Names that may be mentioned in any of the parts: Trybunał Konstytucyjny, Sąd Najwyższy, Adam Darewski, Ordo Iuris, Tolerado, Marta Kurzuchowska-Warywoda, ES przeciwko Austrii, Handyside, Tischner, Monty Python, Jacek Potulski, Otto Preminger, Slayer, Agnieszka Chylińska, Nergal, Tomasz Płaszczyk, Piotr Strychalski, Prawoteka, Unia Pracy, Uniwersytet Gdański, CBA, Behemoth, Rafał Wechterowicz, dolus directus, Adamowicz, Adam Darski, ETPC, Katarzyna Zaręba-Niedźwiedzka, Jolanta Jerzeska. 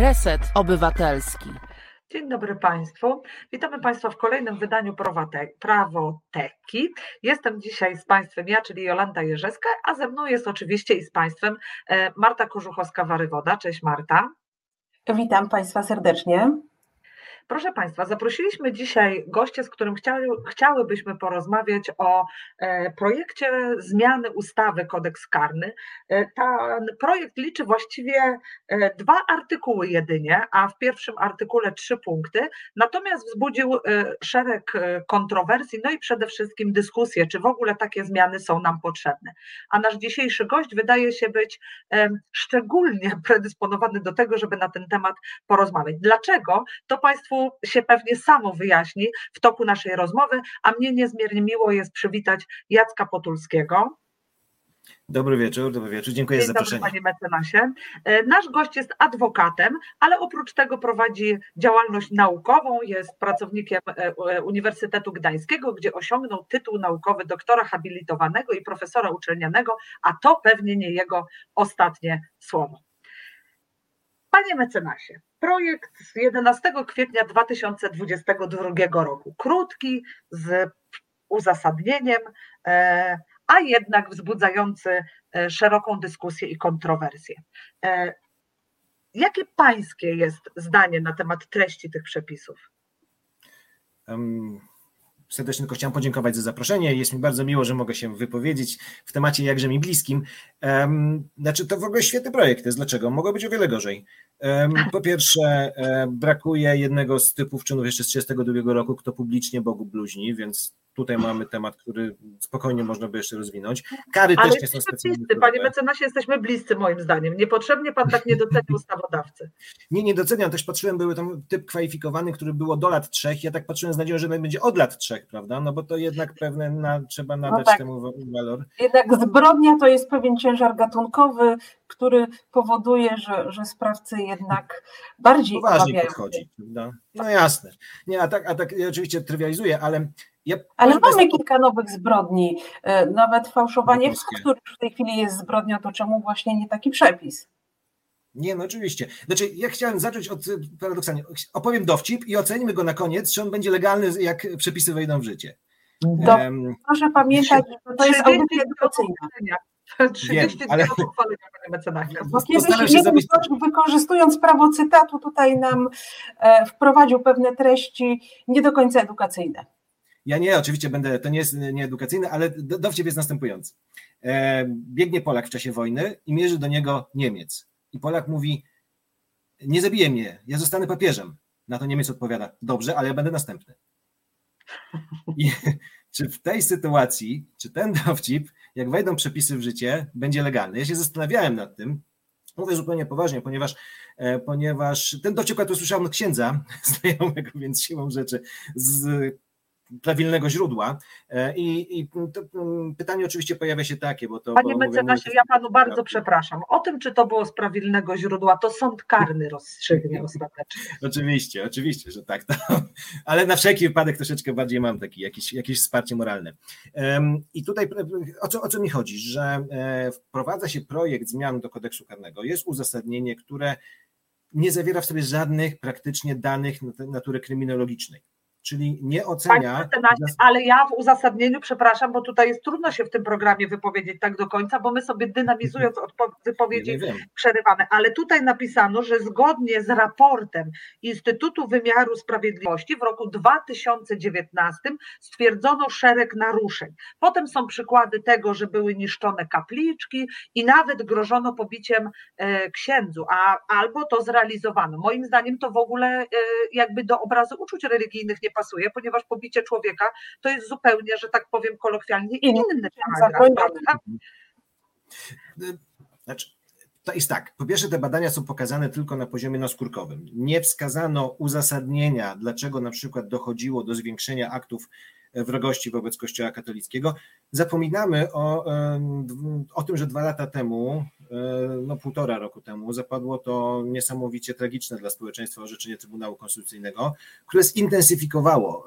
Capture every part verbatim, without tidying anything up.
Reset Obywatelski. Dzień dobry Państwu. Witamy Państwa w kolejnym wydaniu Prawoteki. Jestem dzisiaj z Państwem ja, czyli Jolanta Jerzeska, a ze mną jest oczywiście i z Państwem Marta Kurzuchowska-Warywoda. Cześć Marta. Witam Państwa serdecznie. Proszę Państwa, zaprosiliśmy dzisiaj goście, z którym chciały, chciałybyśmy porozmawiać o e, projekcie zmiany ustawy Kodeks Karny. E, ten projekt liczy właściwie e, dwa artykuły jedynie, a w pierwszym artykule trzy punkty, natomiast wzbudził e, szereg e, kontrowersji, no i przede wszystkim dyskusję, czy w ogóle takie zmiany są nam potrzebne. A nasz dzisiejszy gość wydaje się być e, szczególnie predysponowany do tego, żeby na ten temat porozmawiać. Dlaczego? To Państwu się pewnie samo wyjaśni w toku naszej rozmowy, a mnie niezmiernie miło jest przywitać Jacka Potulskiego. Dobry wieczór, dobry wieczór, dziękuję za zaproszenie. Dzień dobry Panie mecenasie. Nasz gość jest adwokatem, ale oprócz tego prowadzi działalność naukową, jest pracownikiem Uniwersytetu Gdańskiego, gdzie osiągnął tytuł naukowy doktora habilitowanego i profesora uczelnianego, a to pewnie nie jego ostatnie słowo. Panie mecenasie, projekt z jedenastego kwietnia dwa tysiące dwudziestego drugiego roku, krótki, z uzasadnieniem, a jednak wzbudzający szeroką dyskusję i kontrowersję. Jakie pańskie jest zdanie na temat treści tych przepisów? Um. Serdecznie tylko chciałem podziękować za zaproszenie. Jest mi bardzo miło, że mogę się wypowiedzieć w temacie jakże mi bliskim. Znaczy, to w ogóle świetny projekt jest. Dlaczego? Mogło być o wiele gorzej. Po pierwsze, brakuje jednego z typów czynów jeszcze z tysiąc dziewięćset trzydziestego drugiego roku, kto publicznie Bogu bluźni, więc tutaj mamy temat, który spokojnie można by jeszcze rozwinąć. Kary ale też nie są specjalne. Panie mecenasie, jesteśmy bliscy moim zdaniem. Niepotrzebnie pan tak nie docenił ustawodawcy. Nie, nie doceniam. Też patrzyłem, był tam typ kwalifikowany, który było do lat trzech. Ja tak patrzyłem z nadzieją, że będzie od lat trzech, prawda? No bo to jednak pewne na, trzeba nadać no tak. temu walor. Jednak zbrodnia to jest pewien ciężar gatunkowy, który powoduje, że, że sprawcy jednak bardziej poważnie podchodzi, prawda? No jasne. Nie, a tak, a tak ja oczywiście trywializuję, ale ja, ale mamy bez... kilka nowych zbrodni, nawet fałszowanie faktur, który w tej chwili jest zbrodnią, to czemu właśnie nie taki przepis? Nie, no oczywiście. Znaczy, ja chciałem zacząć od, paradoksalnie, opowiem dowcip i ocenimy go na koniec, czy on będzie legalny, jak przepisy wejdą w życie. Do... Um... Proszę pamiętać, że to jest audycja edukacyjna. trzydzieści dni do uchwalenia, panie mecenasie. Bo kiedyś jeden zabić... wykorzystując prawo cytatu tutaj nam e, wprowadził pewne treści nie do końca edukacyjne. Ja nie, oczywiście będę, to nie jest nieedukacyjne, ale dowcip jest następujący. E, biegnie Polak w czasie wojny i mierzy do niego Niemiec. I Polak mówi, nie zabije mnie, ja zostanę papieżem. Na to Niemiec odpowiada, dobrze, ale ja będę następny. I czy w tej sytuacji, czy ten dowcip, jak wejdą przepisy w życie, będzie legalny? Ja się zastanawiałem nad tym, mówię zupełnie poważnie, ponieważ, e, ponieważ ten dowcip ja to słyszałem od księdza znajomego, więc siłą rzeczy z prawilnego źródła. I, i to pytanie oczywiście pojawia się takie, bo to... Panie bo mecenasie, mówię, ja panu bardzo przepraszam. O tym, czy to było z prawilnego źródła, to sąd karny rozstrzygnie ostatecznie. Oczywiście, oczywiście, że tak. To, ale na wszelki wypadek troszeczkę bardziej mam taki jakieś, jakieś wsparcie moralne. I tutaj o co, o co mi chodzi, że wprowadza się projekt zmian do kodeksu karnego. Jest uzasadnienie, które nie zawiera w sobie żadnych praktycznie danych natury kryminologicznej. Czyli nie ocenia... Ale ja w uzasadnieniu, przepraszam, bo tutaj jest trudno się w tym programie wypowiedzieć tak do końca, bo my sobie dynamizując wypowiedzi przerywamy. Ale tutaj napisano, że zgodnie z raportem Instytutu Wymiaru Sprawiedliwości w roku dwa tysiące dziewiętnastym stwierdzono szereg naruszeń. Potem są przykłady tego, że były niszczone kapliczki i nawet grożono pobiciem e, księdzu, a, albo to zrealizowano. Moim zdaniem to w ogóle e, jakby do obrazu uczuć religijnych nie pasuje, ponieważ pobicie człowieka to jest zupełnie, że tak powiem kolokwialnie, inny paragraf. Znaczy, to jest tak, po pierwsze te badania są pokazane tylko na poziomie naskórkowym. Nie wskazano uzasadnienia, dlaczego na przykład dochodziło do zwiększenia aktów wrogości wobec Kościoła katolickiego. Zapominamy o, o tym, że dwa lata temu, no półtora roku temu zapadło to niesamowicie tragiczne dla społeczeństwa orzeczenie Trybunału Konstytucyjnego, które zintensyfikowało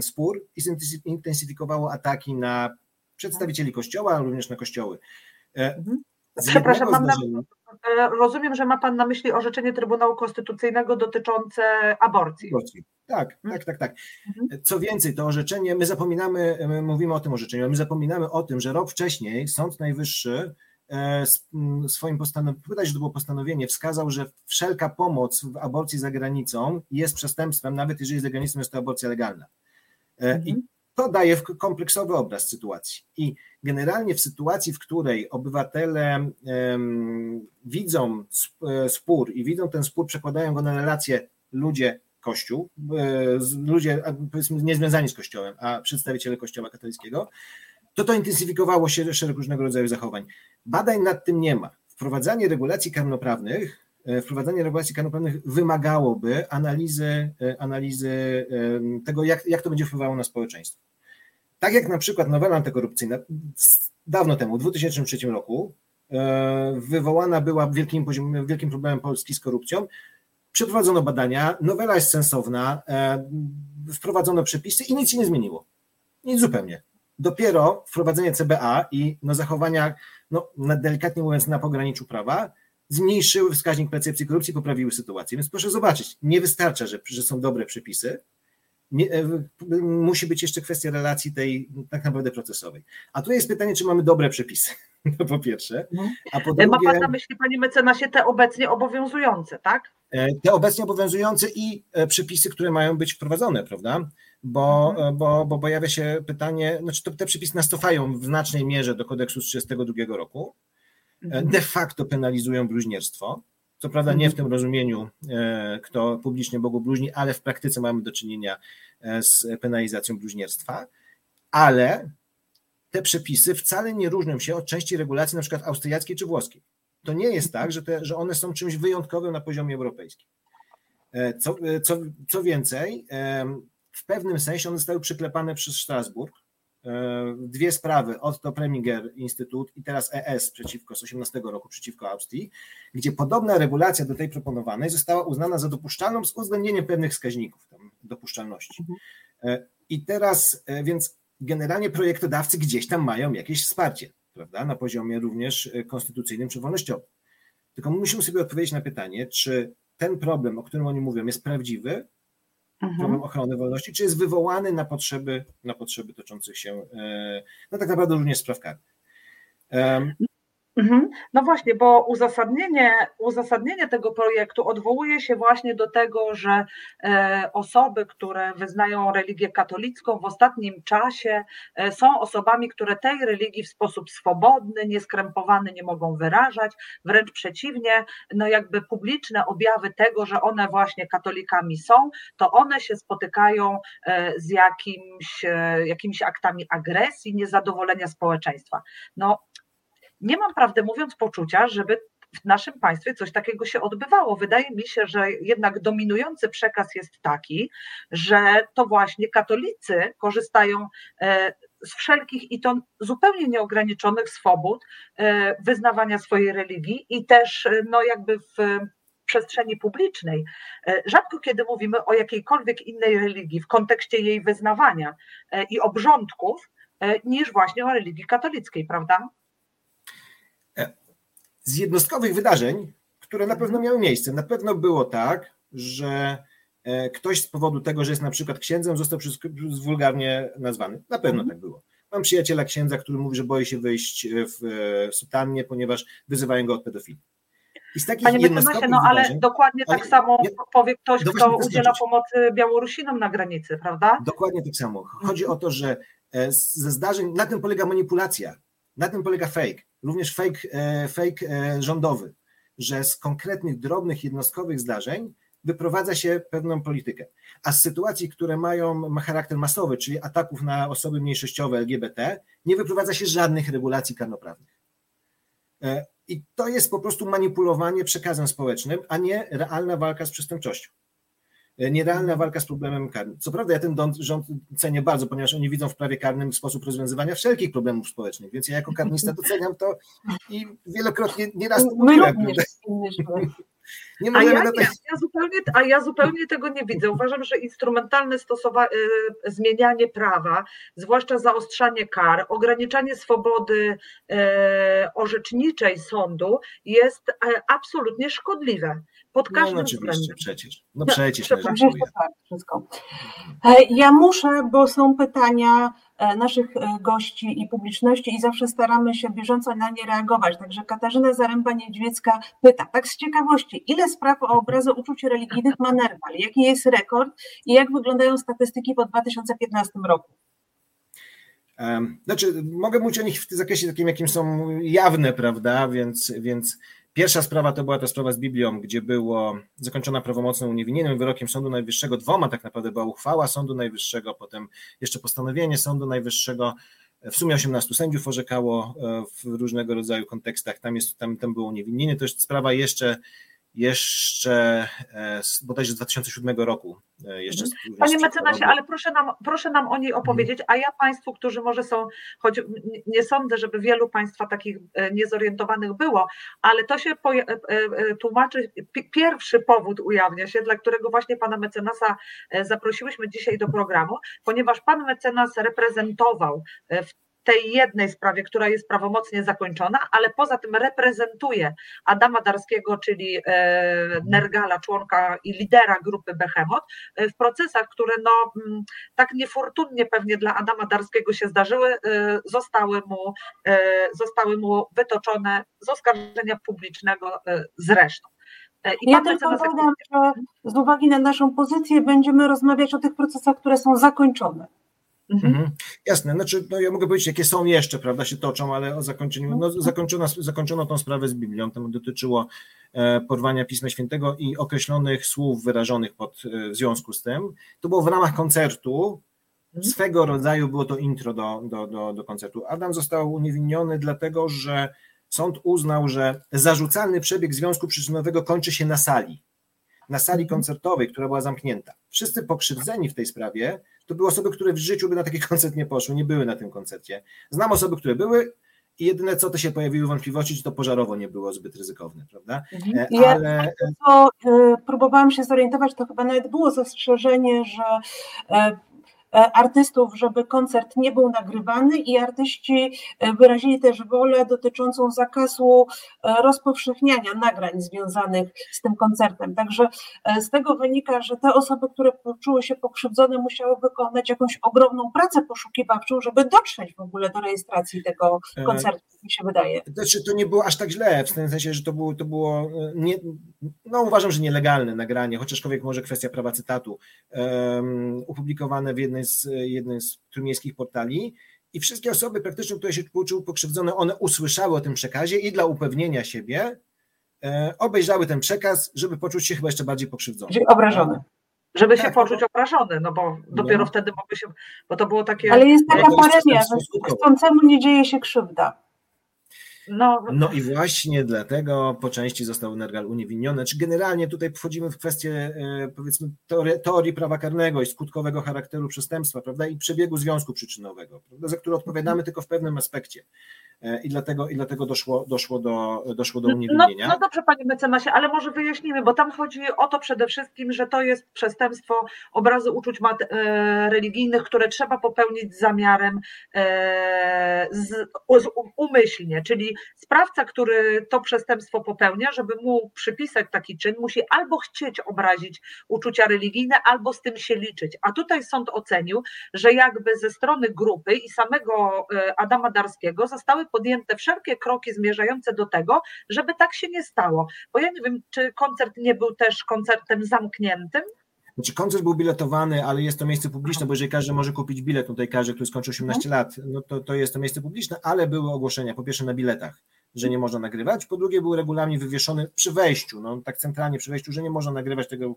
spór i zintensyfikowało ataki na przedstawicieli Kościoła, również na kościoły. Przepraszam, mam na, rozumiem, że ma Pan na myśli orzeczenie Trybunału Konstytucyjnego dotyczące aborcji. aborcji. Tak, tak, tak, tak. Mhm. Co więcej, to orzeczenie, my zapominamy, my mówimy o tym orzeczeniu, my zapominamy o tym, że rok wcześniej Sąd Najwyższy swoim postanowieniem, wydaje się, że to było postanowienie, wskazał, że wszelka pomoc w aborcji za granicą jest przestępstwem, nawet jeżeli za granicą jest to aborcja legalna. Mhm. I to daje kompleksowy obraz sytuacji. I generalnie w sytuacji, w której obywatele um, widzą spór i widzą ten spór, przekładają go na relacje ludzie-kościół, ludzie, powiedzmy, niezwiązani z Kościołem, a przedstawiciele Kościoła katolickiego, to to intensyfikowało się szereg różnego rodzaju zachowań. Badań nad tym nie ma. Wprowadzanie regulacji karnoprawnych Wprowadzenie regulacji karnoprawnych wymagałoby analizy, analizy tego, jak, jak to będzie wpływało na społeczeństwo. Tak jak na przykład nowela antykorupcyjna dawno temu, w dwa tysiące trzecim roku, wywołana była wielkim, poziomem, wielkim problemem Polski z korupcją. Przeprowadzono badania, nowela jest sensowna, wprowadzono przepisy i nic się nie zmieniło. Nic zupełnie. Dopiero wprowadzenie C B A i no, zachowania, no, delikatnie mówiąc, na pograniczu prawa, zmniejszyły wskaźnik percepcji korupcji, poprawiły sytuację. Więc proszę zobaczyć, nie wystarcza, że, że są dobre przepisy. Nie, e, musi być jeszcze kwestia relacji tej tak naprawdę procesowej. A tutaj jest pytanie, czy mamy dobre przepisy, to po pierwsze. A po drugie, ma Pan na myśli, Panie Mecenasie, te obecnie obowiązujące, tak? Te obecnie obowiązujące i przepisy, które mają być wprowadzone, prawda? Bo, mhm. bo, bo pojawia się pytanie, znaczy to, te przepisy nas cofają w znacznej mierze do kodeksu z tysiąc dziewięćset trzydziestego drugiego roku. De facto penalizują bluźnierstwo. Co prawda nie w tym rozumieniu, kto publicznie Bogu bluźni, ale w praktyce mamy do czynienia z penalizacją bluźnierstwa, ale te przepisy wcale nie różnią się od części regulacji na przykład austriackiej czy włoskiej. To nie jest tak, że, te, że one są czymś wyjątkowym na poziomie europejskim. Co, co, co więcej, w pewnym sensie one zostały przyklepane przez Strasburg. Dwie sprawy, Otto Preminger Institut i teraz E S przeciwko z osiemnastego roku, przeciwko Austrii, gdzie podobna regulacja do tej proponowanej została uznana za dopuszczalną z uwzględnieniem pewnych wskaźników tam dopuszczalności. Mhm. I teraz, więc generalnie projektodawcy gdzieś tam mają jakieś wsparcie, prawda, na poziomie również konstytucyjnym czy wolnościowym. Tylko musimy sobie odpowiedzieć na pytanie, czy ten problem, o którym oni mówią, jest prawdziwy, problem ochrony wolności, czy jest wywołany na potrzeby, na potrzeby toczących się, no tak naprawdę również spraw karnych. Um. No właśnie, bo uzasadnienie, uzasadnienie tego projektu odwołuje się właśnie do tego, że osoby, które wyznają religię katolicką w ostatnim czasie są osobami, które tej religii w sposób swobodny, nieskrępowany nie mogą wyrażać, wręcz przeciwnie, no jakby publiczne objawy tego, że one właśnie katolikami są, to one się spotykają z jakimś, jakimiś aktami agresji, niezadowolenia społeczeństwa. No nie mam, prawdę mówiąc, poczucia, żeby w naszym państwie coś takiego się odbywało. Wydaje mi się, że jednak dominujący przekaz jest taki, że to właśnie katolicy korzystają z wszelkich i to zupełnie nieograniczonych swobód wyznawania swojej religii i też no jakby w przestrzeni publicznej. Rzadko kiedy mówimy o jakiejkolwiek innej religii w kontekście jej wyznawania i obrządków niż właśnie o religii katolickiej, prawda? Z jednostkowych wydarzeń, które na pewno miały miejsce. Na pewno było tak, że ktoś z powodu tego, że jest na przykład księdzem, został wulgarnie nazwany. Na pewno tak było. Mam przyjaciela księdza, który mówi, że boi się wyjść w sutannie, ponieważ wyzywają go od pedofili. I z takich Panie Mecenasie, no ale dokładnie tak ale, samo ja, powie ktoś, kto udziela pomocy Białorusinom na granicy, prawda? Dokładnie tak samo. Chodzi o to, że ze zdarzeń, na tym polega manipulacja, na tym polega fake. Również fake, fake rządowy, że z konkretnych, drobnych, jednostkowych zdarzeń wyprowadza się pewną politykę. A z sytuacji, które mają ma charakter masowy, czyli ataków na osoby mniejszościowe L G B T, nie wyprowadza się żadnych regulacji karnoprawnych. I to jest po prostu manipulowanie przekazem społecznym, a nie realna walka z przestępczością. Nierealna walka z problemem karnym. Co prawda ja ten rząd cenię bardzo, ponieważ oni widzą w prawie karnym sposób rozwiązywania wszelkich problemów społecznych, więc ja jako karnista doceniam to i wielokrotnie nieraz to mówiłem. Nie a, ja, na tej... ja, ja zupełnie, a ja zupełnie tego nie widzę. Uważam, że instrumentalne stosowa- zmienianie prawa, zwłaszcza zaostrzanie kar, ograniczanie swobody e, orzeczniczej sądu jest e, absolutnie szkodliwe. Pod każdym no, oczywiście, względem. Przecież. No, no przecież. Przepraszam, tak, wszystko. Ja muszę, bo są pytania naszych gości i publiczności i zawsze staramy się bieżąco na nie reagować. Także Katarzyna Zaręba-Niedźwiedzka pyta, tak z ciekawości, ile spraw o obrazę uczuć religijnych ma Nergal? Jaki jest rekord i jak wyglądają statystyki po dwa tysiące piętnastym roku? Znaczy, mogę mówić o nich w tym zakresie takim, jakim są jawne, prawda, więc... więc... Pierwsza sprawa to była ta sprawa z Biblią, gdzie było zakończona prawomocną uniewinnieniem wyrokiem Sądu Najwyższego. Dwoma tak naprawdę była uchwała Sądu Najwyższego, potem jeszcze postanowienie Sądu Najwyższego. W sumie osiemnastu sędziów orzekało w różnego rodzaju kontekstach. Tam, jest, tam, tam było uniewinnienie. To jest sprawa jeszcze, jeszcze bodajże z dwa tysiące siódmego roku. Jeszcze Panie mecenasie, ale proszę nam, proszę nam o niej opowiedzieć, a ja Państwu, którzy może są, choć nie sądzę, żeby wielu Państwa takich niezorientowanych było, ale to się tłumaczy, pierwszy powód ujawnia się, dla którego właśnie Pana mecenasa zaprosiłyśmy dzisiaj do programu, ponieważ Pan mecenas reprezentował w tej jednej sprawie, która jest prawomocnie zakończona, ale poza tym reprezentuje Adama Darskiego, czyli Nergala, członka i lidera grupy Behemoth, w procesach, które no tak niefortunnie pewnie dla Adama Darskiego się zdarzyły, zostały mu, zostały mu wytoczone z oskarżenia publicznego zresztą. I ja tylko dodam, że z uwagi na naszą pozycję będziemy rozmawiać o tych procesach, które są zakończone. Mhm. Jasne, znaczy no ja mogę powiedzieć, jakie są jeszcze, prawda, się toczą, ale o zakończeniu, no zakończono, zakończono tą sprawę z Biblią, to dotyczyło porwania Pisma Świętego i określonych słów wyrażonych pod, w związku z tym. To było w ramach koncertu, swego rodzaju było to intro do, do, do, do koncertu. Adam został uniewinniony dlatego, że sąd uznał, że zarzucalny przebieg związku przyczynowego kończy się na sali. na sali koncertowej, która była zamknięta. Wszyscy pokrzywdzeni w tej sprawie to były osoby, które w życiu by na taki koncert nie poszły, nie były na tym koncercie. Znam osoby, które były i jedyne, co to się pojawiły wątpliwości, czy to pożarowo nie było zbyt ryzykowne, prawda? Mhm. Ale... Ja to, y, próbowałam się zorientować, to chyba nawet było zastrzeżenie, że y, artystów, żeby koncert nie był nagrywany i artyści wyrazili też wolę dotyczącą zakazu rozpowszechniania nagrań związanych z tym koncertem. Także z tego wynika, że te osoby, które poczuły się pokrzywdzone, musiały wykonać jakąś ogromną pracę poszukiwawczą, żeby dotrzeć w ogóle do rejestracji tego koncertu, mi się wydaje. Znaczy, to nie było aż tak źle, w tym sensie, że to było, to było nie, no uważam, że nielegalne nagranie, chociaż człowiek może kwestia prawa cytatu, um, opublikowane w jednej z, jednej z trójmiejskich portali i wszystkie osoby praktycznie, które się poczuły pokrzywdzone, one usłyszały o tym przekazie i dla upewnienia siebie e, obejrzały ten przekaz, żeby poczuć się chyba jeszcze bardziej pokrzywdzone. Obrażone. Żeby tak, się poczuć bo... obrażone, no bo dopiero no. wtedy mogły się, bo to było takie... Ale jest taka paremia, że chcącemu nie dzieje się krzywda. No. no i właśnie dlatego po części został Nergal uniewinniony. Czy generalnie tutaj wchodzimy w kwestię, powiedzmy, teorii, teorii prawa karnego i skutkowego charakteru przestępstwa, prawda, i przebiegu związku przyczynowego, prawda, za który odpowiadamy tylko w pewnym aspekcie. I dlatego, i dlatego doszło, doszło, do, doszło do uniewinnienia. No, no dobrze, Panie mecenasie, ale może wyjaśnimy, bo tam chodzi o to przede wszystkim, że to jest przestępstwo obrazu uczuć mat- religijnych, które trzeba popełnić z zamiarem z, z, umyślnie, czyli sprawca, który to przestępstwo popełnia, żeby mu przypisać taki czyn, musi albo chcieć obrazić uczucia religijne, albo z tym się liczyć. A tutaj sąd ocenił, że jakby ze strony grupy i samego Adama Darskiego zostały podjęte wszelkie kroki zmierzające do tego, żeby tak się nie stało. Bo ja nie wiem, czy koncert nie był też koncertem zamkniętym? Znaczy koncert był biletowany, ale jest to miejsce publiczne, bo jeżeli każdy może kupić bilet, tutaj każdy, który skończył osiemnaście no. lat, no to, to jest to miejsce publiczne, ale były ogłoszenia, po pierwsze na biletach, że nie można nagrywać, po drugie był regulamin wywieszony przy wejściu, no tak centralnie przy wejściu, że nie można nagrywać tego.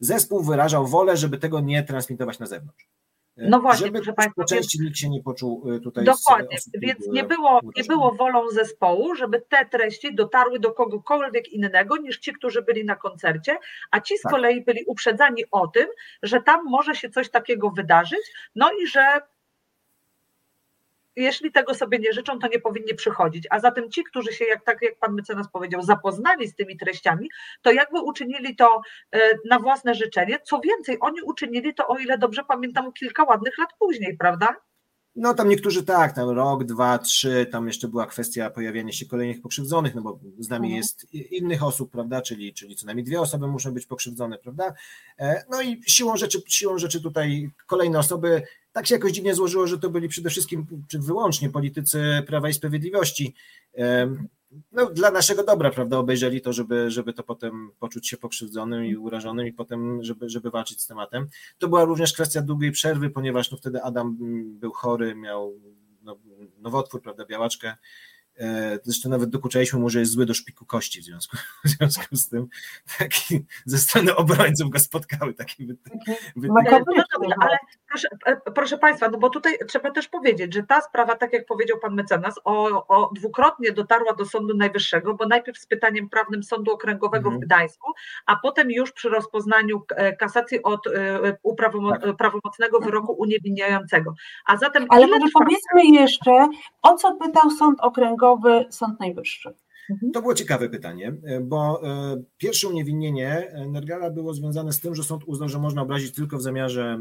Zespół wyrażał wolę, żeby tego nie transmitować na zewnątrz. No właśnie, żeby proszę Państwa, po części więc, nikt się nie poczuł tutaj. Dokładnie, z osób, więc nie było, nie było wolą zespołu, żeby te treści dotarły do kogokolwiek innego niż ci, którzy byli na koncercie, a ci z tak. kolei byli uprzedzani o tym, że tam może się coś takiego wydarzyć, no i że jeśli tego sobie nie życzą, to nie powinni przychodzić. A zatem ci, którzy się, jak, tak jak pan mecenas powiedział, zapoznali z tymi treściami, to jakby uczynili to na własne życzenie. Co więcej, oni uczynili to, o ile dobrze pamiętam, kilka ładnych lat później, prawda? No tam niektórzy tak, tam rok, dwa, trzy, tam jeszcze była kwestia pojawiania się kolejnych pokrzywdzonych, no bo z nami mhm. jest innych osób, prawda, czyli, czyli co najmniej dwie osoby muszą być pokrzywdzone, prawda, no i siłą rzeczy, siłą rzeczy tutaj kolejne osoby, tak się jakoś dziwnie złożyło, że to byli przede wszystkim, czy wyłącznie politycy Prawa i Sprawiedliwości, no dla naszego dobra, prawda, obejrzeli to, żeby, żeby to potem poczuć się pokrzywdzonym i urażonym i potem, żeby, żeby walczyć z tematem. To była również kwestia długiej przerwy, ponieważ no wtedy Adam był chory, miał no, nowotwór, prawda, białaczkę. Zresztą nawet dokuczaliśmy mu, że jest zły do szpiku kości w związku, w związku z tym. Taki, ze strony obrońców go spotkały taki wytyk. Ale, ale proszę, proszę Państwa, no bo tutaj trzeba też powiedzieć, że ta sprawa, tak jak powiedział Pan Mecenas, o, o dwukrotnie dotarła do Sądu Najwyższego, bo najpierw z pytaniem prawnym Sądu Okręgowego mhm. w Gdańsku, a potem już przy rozpoznaniu kasacji od uprawomocnego tak. wyroku uniewinniającego. A zatem... Ale powiedzmy jeszcze, o co pytał Sąd Okręgowy Sąd Najwyższy. To było ciekawe pytanie, bo pierwsze uniewinnienie Nergala było związane z tym, że sąd uznał, że można obrazić tylko w zamiarze,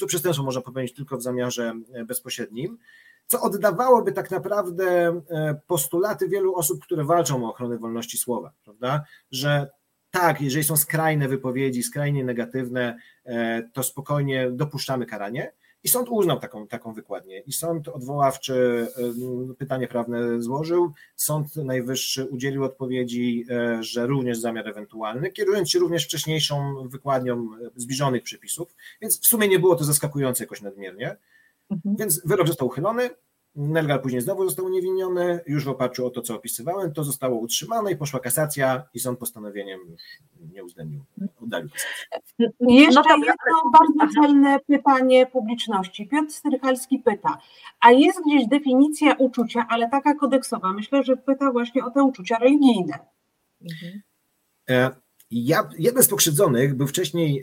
to przestępstwo można popełnić tylko w zamiarze bezpośrednim, co oddawałoby tak naprawdę postulaty wielu osób, które walczą o ochronę wolności słowa, prawda? Że tak, jeżeli są skrajne wypowiedzi, skrajnie negatywne, to spokojnie dopuszczamy karanie. I sąd uznał taką, taką wykładnię i sąd odwoławczy pytanie prawne złożył, Sąd Najwyższy udzielił odpowiedzi, że również zamiar ewentualny, kierując się również wcześniejszą wykładnią zbliżonych przepisów, więc w sumie nie było to zaskakujące jakoś nadmiernie, mhm. więc wyrok został uchylony, Nergal później znowu został uniewinniony, już w oparciu o to, co opisywałem, to zostało utrzymane i poszła kasacja i sąd postanowieniem już nie uwzględnił, oddalił kasację. Jeszcze no jedno bardzo celne pytanie publiczności. Piotr Strychalski pyta, a jest gdzieś definicja uczucia, ale taka kodeksowa? Myślę, że pyta właśnie o te uczucia religijne. Mhm. E- Ja, jeden z pokrzywdzonych był wcześniej,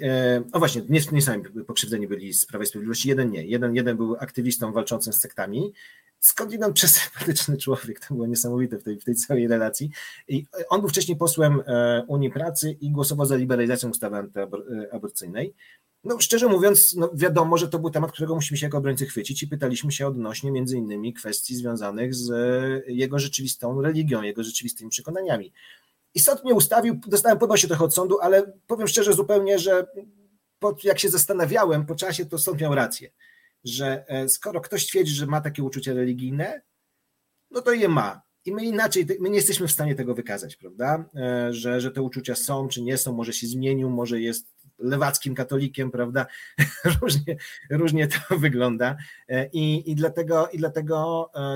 o właśnie, nie, nie sami pokrzywdzeni byli z Prawa i Sprawiedliwości, jeden nie, jeden, jeden był aktywistą walczącym z sektami, skądinąd przesympatyczny człowiek, to było niesamowite w tej, w tej całej relacji. I on był wcześniej posłem Unii Pracy i głosował za liberalizacją ustawy antyaborcyjnej. No szczerze mówiąc, no wiadomo, że to był temat, którego musimy się jako obrońcy chwycić i pytaliśmy się odnośnie między innymi kwestii związanych z jego rzeczywistą religią, jego rzeczywistymi przekonaniami. Istotnie ustawił, dostałem podał się trochę od sądu, ale powiem szczerze zupełnie, że po, jak się zastanawiałem po czasie, to sąd miał rację, że skoro ktoś twierdzi, że ma takie uczucia religijne, no to je ma i my inaczej, my nie jesteśmy w stanie tego wykazać, prawda, że, że te uczucia są czy nie są, może się zmienił, może jest lewackim katolikiem, prawda, różnie, różnie to wygląda i, i dlatego, i dlatego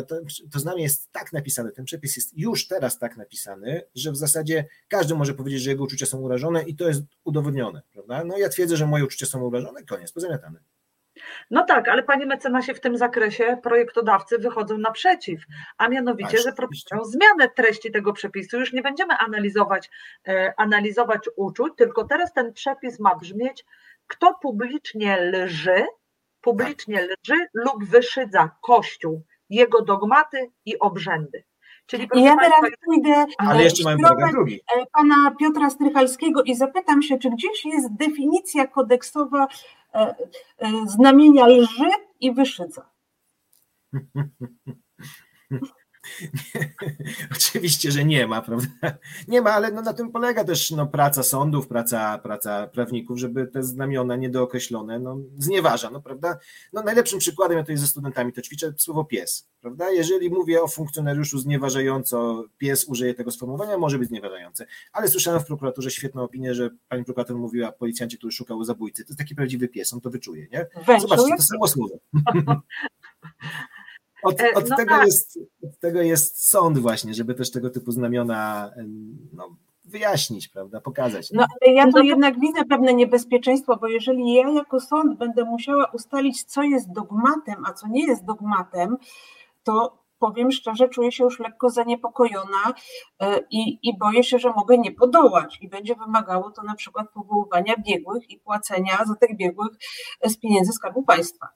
to, to znamie jest tak napisane, ten przepis jest już teraz tak napisany, że w zasadzie każdy może powiedzieć, że jego uczucia są urażone i to jest udowodnione, prawda, no ja twierdzę, że moje uczucia są urażone, koniec, pozamiatane. No tak, ale panie mecenasie, w tym zakresie projektodawcy wychodzą naprzeciw, a mianowicie, a, że proponują zmianę treści tego przepisu. Już nie będziemy analizować, e, analizować uczuć, tylko teraz ten przepis ma brzmieć, kto publicznie lży, publicznie lży lub wyszydza Kościół, jego dogmaty i obrzędy. Czyli I ja teraz pójdę do pana Piotra Strychalskiego i zapytam się, czy gdzieś jest definicja kodeksowa znamienia lży i wyszydza. Oczywiście, że nie ma, prawda? Nie ma, ale no na tym polega też no, praca sądów, praca, praca prawników, żeby te znamiona niedookreślone no, znieważa, no, prawda? No, najlepszym przykładem, ja tutaj ze studentami to ćwiczę, słowo pies, prawda? Jeżeli mówię o funkcjonariuszu znieważająco, pies, użyję tego sformułowania, może być znieważające, ale słyszałem w prokuraturze świetną opinię, że pani prokurator mówiła o policjancie, który szukał zabójcy, to jest taki prawdziwy pies, on to wyczuje, nie? Zobaczcie, to samo słowo. Od, od, no tego tak. jest, od tego jest sąd właśnie, żeby też tego typu znamiona no, wyjaśnić, prawda, pokazać. No ale ja tu no, jednak to... widzę pewne niebezpieczeństwo, bo jeżeli ja jako sąd będę musiała ustalić, co jest dogmatem, a co nie jest dogmatem, to powiem szczerze, czuję się już lekko zaniepokojona i, i boję się, że mogę nie podołać i będzie wymagało to na przykład powoływania biegłych i płacenia za tych biegłych z pieniędzy Skarbu Państwa.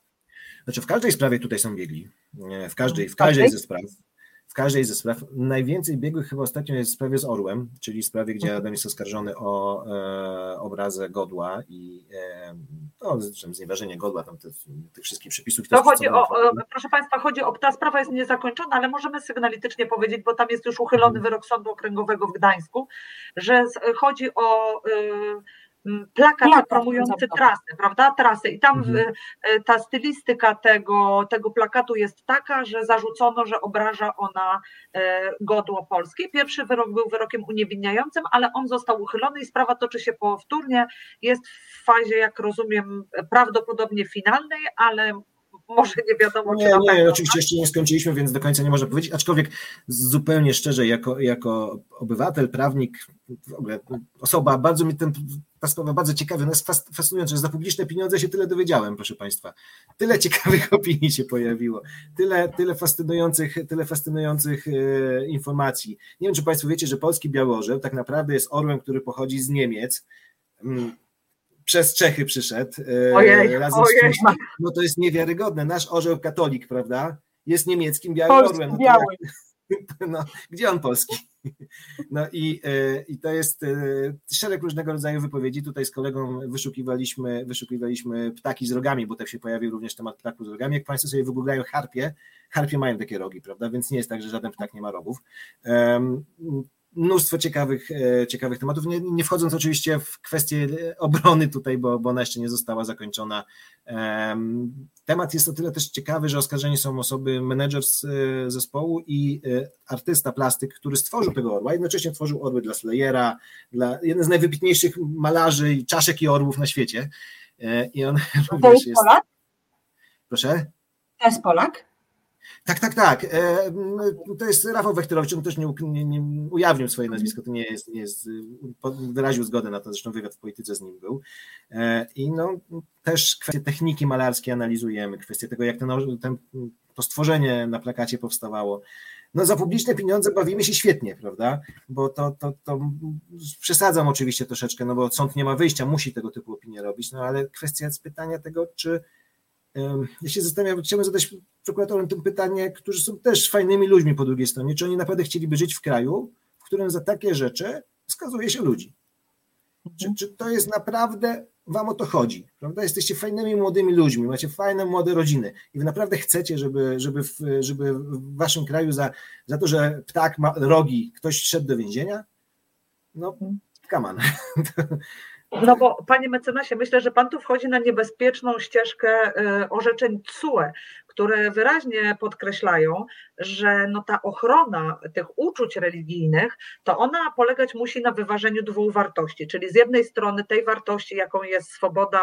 Znaczy w każdej sprawie tutaj są biegli, w każdej, w każdej ze spraw. W każdej ze spraw. Najwięcej biegłych chyba ostatnio jest w sprawie z Orłem, czyli w sprawie, gdzie Adam jest oskarżony o e, obrazę godła i e, no, znieważenie godła, tam te, tych wszystkich przepisów. To chodzi o, o, proszę Państwa, chodzi o, ta sprawa jest niezakończona, ale możemy sygnalitycznie powiedzieć, bo tam jest już uchylony wyrok Sądu Okręgowego w Gdańsku, że z, chodzi o... Y, plakat Plaka, promujący trasę, prawda? Trasę. I tam mhm. ta stylistyka tego, tego plakatu jest taka, że zarzucono, że obraża ona godło polskie. Pierwszy wyrok był wyrokiem uniewinniającym, ale on został uchylony i sprawa toczy się powtórnie. Jest w fazie, jak rozumiem, prawdopodobnie finalnej, ale może nie wiadomo, czy... Nie, nie, pewno, oczywiście tak? Jeszcze nie skończyliśmy, więc do końca nie można powiedzieć, aczkolwiek zupełnie szczerze, jako, jako obywatel, prawnik, w ogóle osoba, bardzo mi ten, ta sprawa bardzo ciekawa, nas fascynująca, że za publiczne pieniądze się tyle dowiedziałem, proszę Państwa. Tyle ciekawych opinii się pojawiło, tyle, tyle fascynujących, tyle fascynujących e, informacji. Nie wiem, czy Państwo wiecie, że polski biały orzeł tak naprawdę jest orłem, który pochodzi z Niemiec, mm. przez Czechy przyszedł. Ojej, razem ojej. Z kimś, no to jest niewiarygodne. Nasz orzeł katolik, prawda, jest niemieckim białym polski orłem. No biały. Jak, no, gdzie on polski? No i, i to jest szereg różnego rodzaju wypowiedzi. Tutaj z kolegą wyszukiwaliśmy, wyszukiwaliśmy ptaki z rogami, bo tak się pojawił również temat ptaków z rogami. Jak Państwo sobie wygooglają harpie, harpie mają takie rogi, prawda, więc nie jest tak, że żaden ptak nie ma rogów. Um, Mnóstwo ciekawych, ciekawych tematów, nie, nie wchodząc oczywiście w kwestię obrony tutaj, bo, bo ona jeszcze nie została zakończona. Temat jest o tyle też ciekawy, że oskarżeni są osoby, menedżer z zespołu i artysta, plastyk, który stworzył tego orła, jednocześnie tworzył orły dla Slayera, dla jeden z najwybitniejszych malarzy i czaszek i orłów na świecie. I on to również jest... jest... Polak? Proszę? To jest Polak? Tak, tak, tak. To jest Rafał Wechterowicz, on też nie, nie, nie ujawnił swoje nazwisko, to nie jest, nie jest, wyraził zgodę na to, zresztą wywiad w Polityce z nim był. I no, też kwestie techniki malarskiej analizujemy, kwestie tego, jak ten, ten, to stworzenie na plakacie powstawało. No za publiczne pieniądze bawimy się świetnie, prawda, bo to, to, to przesadzam oczywiście troszeczkę, no bo sąd nie ma wyjścia, musi tego typu opinię robić, no ale kwestia z pytania tego, czy... Ja się zastanawiam, chciałbym zadać prokuratorom tym pytanie, którzy są też fajnymi ludźmi po drugiej stronie, czy oni naprawdę chcieliby żyć w kraju, w którym za takie rzeczy skazuje się ludzi. Czy, czy to jest naprawdę, wam o to chodzi, prawda? Jesteście fajnymi młodymi ludźmi, macie fajne młode rodziny i wy naprawdę chcecie, żeby, żeby, w, żeby w waszym kraju za, za to, że ptak ma rogi, ktoś szedł do więzienia? No, come on. No bo, panie mecenasie, myślę, że pan tu wchodzi na niebezpieczną ścieżkę orzeczeń T S U E, które wyraźnie podkreślają, że no ta ochrona tych uczuć religijnych, to ona polegać musi na wyważeniu dwóch wartości, czyli z jednej strony tej wartości, jaką jest swoboda,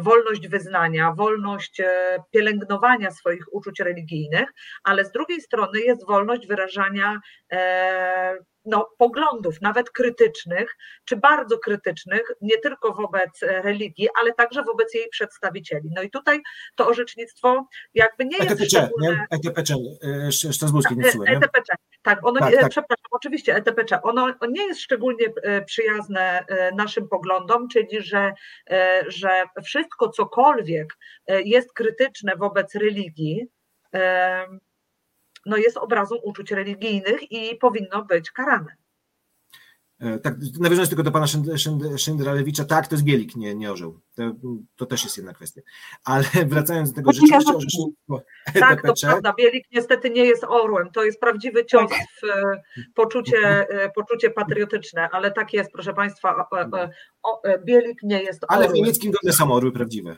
wolność wyznania, wolność pielęgnowania swoich uczuć religijnych, ale z drugiej strony jest wolność wyrażania e, no, poglądów, nawet krytycznych, czy bardzo krytycznych, nie tylko wobec religii, ale także wobec jej przedstawicieli. No i tutaj to orzecznictwo jakby nie jest szczególne... E T P C, sztazburski, nie słuchaj. E T P C, tak, ono, tak, tak, przepraszam, oczywiście E T P C, ono nie jest szczególnie przyjazne naszym poglądom, czyli że, że wszystko, cokolwiek jest krytyczne wobec religii, no jest obrazą uczuć religijnych i powinno być karane. Tak, nawiązując tylko do pana Szyndralewicza, tak, to jest bielik, nie, nie orzeł. To, to też jest jedna kwestia. Ale wracając do tego, że rzeczywiście orzecznictwo E T P C... Tak, to prawda, bielik niestety nie jest orłem, to jest prawdziwy cios w poczucie, poczucie patriotyczne, ale tak jest, proszę państwa, bielik nie jest orłem. Ale w niemieckim godle są orły prawdziwe,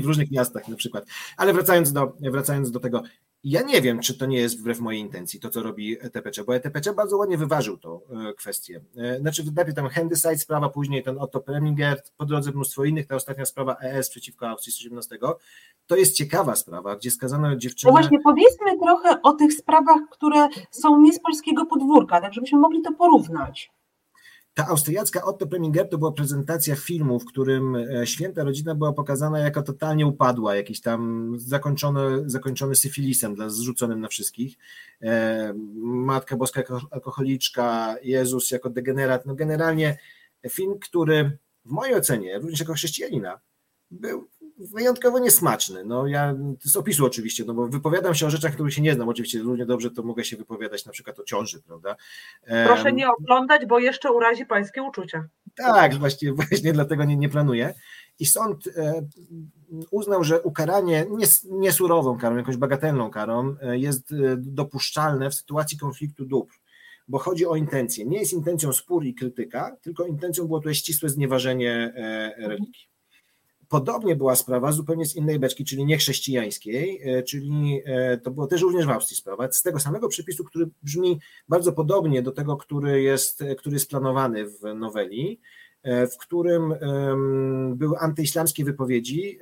w różnych miastach na przykład. Ale wracając do, wracając do tego... Ja nie wiem, czy to nie jest wbrew mojej intencji, to co robi E T P C, bo E T P C bardzo ładnie wyważył tą kwestię. Znaczy najpierw tam Handyside sprawa, później ten Otto Preminger, po drodze mnóstwo innych, ta ostatnia sprawa E S przeciwko Austrii z osiemnastego. To jest ciekawa sprawa, gdzie skazano dziewczynę... No właśnie, powiedzmy trochę o tych sprawach, które są nie z polskiego podwórka, tak żebyśmy mogli to porównać. Ta austriacka Otto Preminger to była prezentacja filmu, w którym święta rodzina była pokazana jako totalnie upadła, jakiś tam zakończony, zakończony syfilisem dla zrzuconym na wszystkich. Matka Boska jako alkoholiczka, Jezus jako degenerat. No generalnie film, który w mojej ocenie, również jako chrześcijanina, był wyjątkowo niesmaczny. No ja z opisu oczywiście, no bo wypowiadam się o rzeczach, których się nie znam. Oczywiście równie dobrze to mogę się wypowiadać na przykład o ciąży, prawda? Proszę nie oglądać, bo jeszcze urazi pańskie uczucia. Tak, właśnie, właśnie dlatego nie, nie planuję. I sąd uznał, że ukaranie nie, nie surową karą, jakąś bagatelną karą jest dopuszczalne w sytuacji konfliktu dóbr, bo chodzi o intencję. Nie jest intencją spór i krytyka, tylko intencją było to ścisłe znieważenie religii. Podobnie była sprawa zupełnie z innej beczki, czyli niechrześcijańskiej, czyli to było też również w Austrii sprawa, z tego samego przepisu, który brzmi bardzo podobnie do tego, który jest, który jest planowany w noweli, w którym były antyislamskie wypowiedzi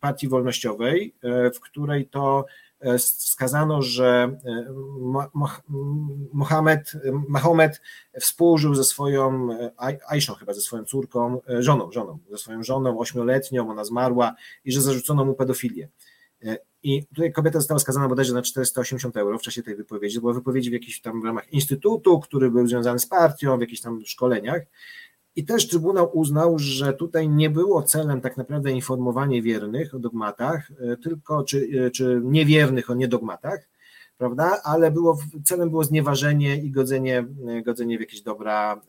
partii wolnościowej, w której to wskazano, że Mohamed, Mahomet współżył ze swoją Aishą, chyba ze swoją córką, żoną, żoną, ze swoją żoną ośmioletnią, ona zmarła i że zarzucono mu pedofilię. I tutaj kobieta została skazana bodajże na czterysta osiemdziesiąt euro w czasie tej wypowiedzi, to była wypowiedź w jakichś tam w ramach instytutu, który był związany z partią, w jakichś tam szkoleniach. I też Trybunał uznał, że tutaj nie było celem tak naprawdę informowanie wiernych o dogmatach, tylko czy, czy niewiernych o niedogmatach, prawda? Ale było, celem było znieważenie i godzenie, godzenie w jakieś dobra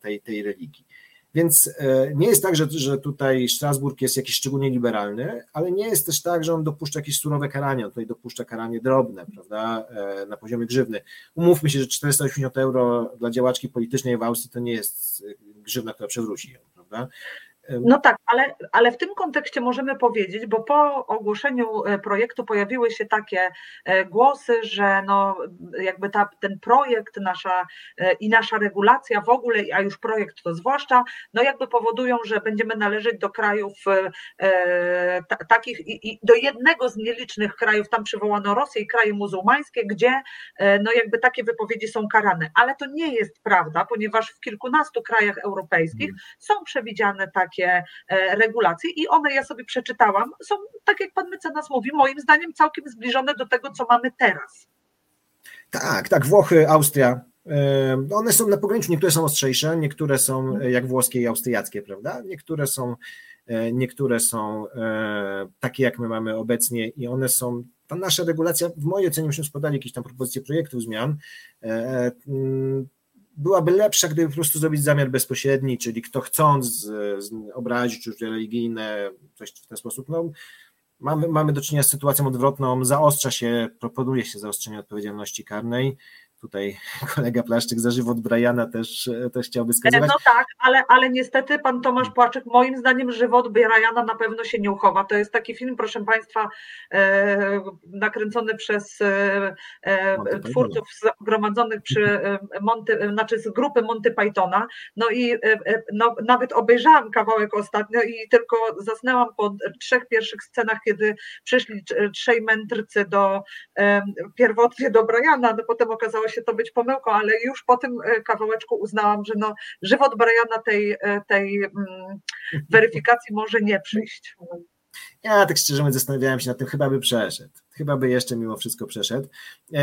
tej, tej religii. Więc nie jest tak, że, że tutaj Strasburg jest jakiś szczególnie liberalny, ale nie jest też tak, że on dopuszcza jakieś surowe karanie, on tutaj dopuszcza karanie drobne, prawda, na poziomie grzywny. Umówmy się, że czterysta osiemdziesiąt euro dla działaczki politycznej w Austrii to nie jest grzywna, która przewróci ją, prawda? No tak, ale, ale w tym kontekście możemy powiedzieć, bo po ogłoszeniu projektu pojawiły się takie głosy, że no jakby ta, ten projekt nasza i nasza regulacja w ogóle, a już projekt to zwłaszcza, no jakby powodują, że będziemy należeć do krajów e, t- takich, i, i do jednego z nielicznych krajów, tam przywołano Rosję i kraje muzułmańskie, gdzie e, no jakby takie wypowiedzi są karane. Ale to nie jest prawda, ponieważ w kilkunastu krajach europejskich są przewidziane takie regulacje i one, ja sobie przeczytałam, są, tak jak pan mecenas mówi, moim zdaniem całkiem zbliżone do tego, co mamy teraz. Tak, tak, Włochy, Austria, one są na pograniczu, niektóre są ostrzejsze, niektóre są jak włoskie i austriackie, prawda? Niektóre są, niektóre są takie, jak my mamy obecnie i one są, ta nasza regulacja, w mojej ocenie myśmy składali jakieś tam propozycje projektów zmian, byłaby lepsza, gdyby po prostu zrobić zamiar bezpośredni, czyli kto chcąc z, z obrazić uczucia religijne, coś w ten sposób. No, mamy, mamy do czynienia z sytuacją odwrotną, zaostrza się, proponuje się zaostrzenie odpowiedzialności karnej. Tutaj kolega Płaszczyk za żywot Briana też, też chciałby wskazywać. No tak, ale, ale niestety pan Tomasz Płaszczyk, moim zdaniem żywot Briana na pewno się nie uchowa. To jest taki film, proszę państwa, e, nakręcony przez e, e, twórców zgromadzonych przy Monty, znaczy z grupy Monty Pythona. No i e, no, nawet obejrzałam kawałek ostatnio i tylko zasnęłam po trzech pierwszych scenach, kiedy przyszli trzej mędrcy do e, pierwotnie do Briana, no potem okazało się to być pomyłką, ale już po tym kawałeczku uznałam, że no, żywot Briana tej, tej weryfikacji może nie przyjść. Ja tak szczerze mówiąc zastanawiałem się nad tym, chyba by przeszedł. Chyba by jeszcze mimo wszystko przeszedł.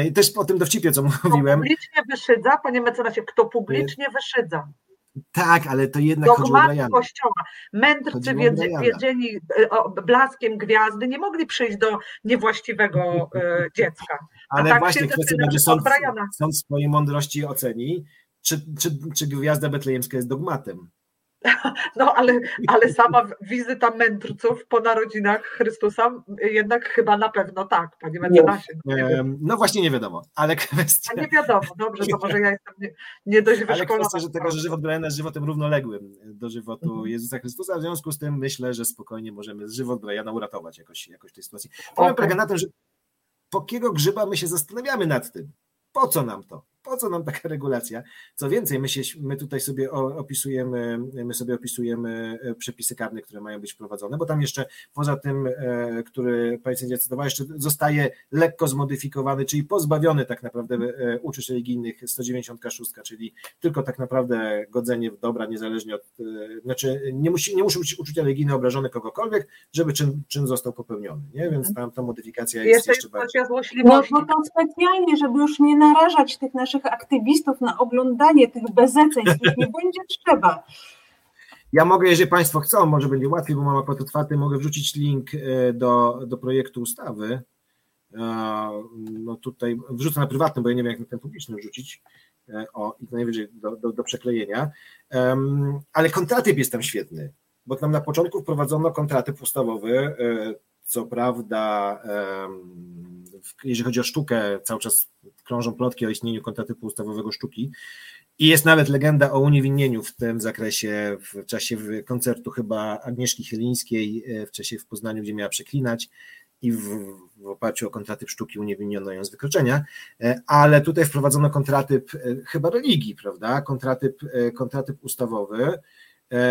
I też po tym dowcipie, co mówiłem. Kto publicznie wyszydza, panie mecenasie, kto publicznie wyszydza. Tak, ale to jednak chodziło o Briana. Kościoła. Mędrcy wiedzieni blaskiem gwiazdy nie mogli przyjść do niewłaściwego dziecka. A ale tak właśnie kwestia, że sąd, sąd swojej mądrości oceni, czy, czy, czy gwiazda betlejemska jest dogmatem. No ale, ale sama wizyta mędrców po narodzinach Chrystusa jednak chyba na pewno tak, panie mecenasie. No, no właśnie nie wiadomo, ale kwestia... A nie wiadomo, dobrze, to może ja jestem nie, nie dość wyszkolona. Ale kwestia, że tego, że żywot Briana jest żywotem równoległym do żywotu mhm. Jezusa Chrystusa, w związku z tym myślę, że spokojnie możemy żywot Briana uratować jakoś, jakoś tej sytuacji. Powiem okay. Praga na tym, że po jakiego grzyba my się zastanawiamy nad tym? Po co nam to? Po co nam taka regulacja? Co więcej, my, się, my tutaj sobie opisujemy, my sobie opisujemy przepisy karne, które mają być wprowadzone, bo tam jeszcze poza tym, który pani sędzia cytowała, jeszcze zostaje lekko zmodyfikowany, czyli pozbawiony tak naprawdę uczuć religijnych sto dziewięćdziesiąt sześć, czyli tylko tak naprawdę godzenie w dobra, niezależnie od, znaczy nie, musi, nie muszą być uczucia religijne obrażone kogokolwiek, żeby czyn, czyn został popełniony, nie? Więc tam ta modyfikacja jest jeszcze, jeszcze bardziej. No, bo tam specjalnie, żeby już nie narażać tych naszych aktywistów na oglądanie tych bezeceństw, nie będzie trzeba. Ja mogę, jeżeli Państwo chcą, może będzie łatwiej, bo mam aport otwarty, mogę wrzucić link do, do projektu ustawy. No tutaj wrzucę na prywatnym, bo ja nie wiem, jak na ten publiczny wrzucić. O, i to najwyżej do, do, do przeklejenia. Um, ale kontratyp jest tam świetny, bo tam na początku wprowadzono kontratyp ustawowy, co prawda, um, jeżeli chodzi o sztukę, cały czas krążą plotki o istnieniu kontratypu ustawowego sztuki i jest nawet legenda o uniewinnieniu w tym zakresie w czasie koncertu chyba Agnieszki Chylińskiej w czasie w Poznaniu, gdzie miała przeklinać i w, w oparciu o kontratyp sztuki uniewinniono ją z wykroczenia, ale tutaj wprowadzono kontratyp chyba religii, prawda? Kontratyp, kontratyp ustawowy.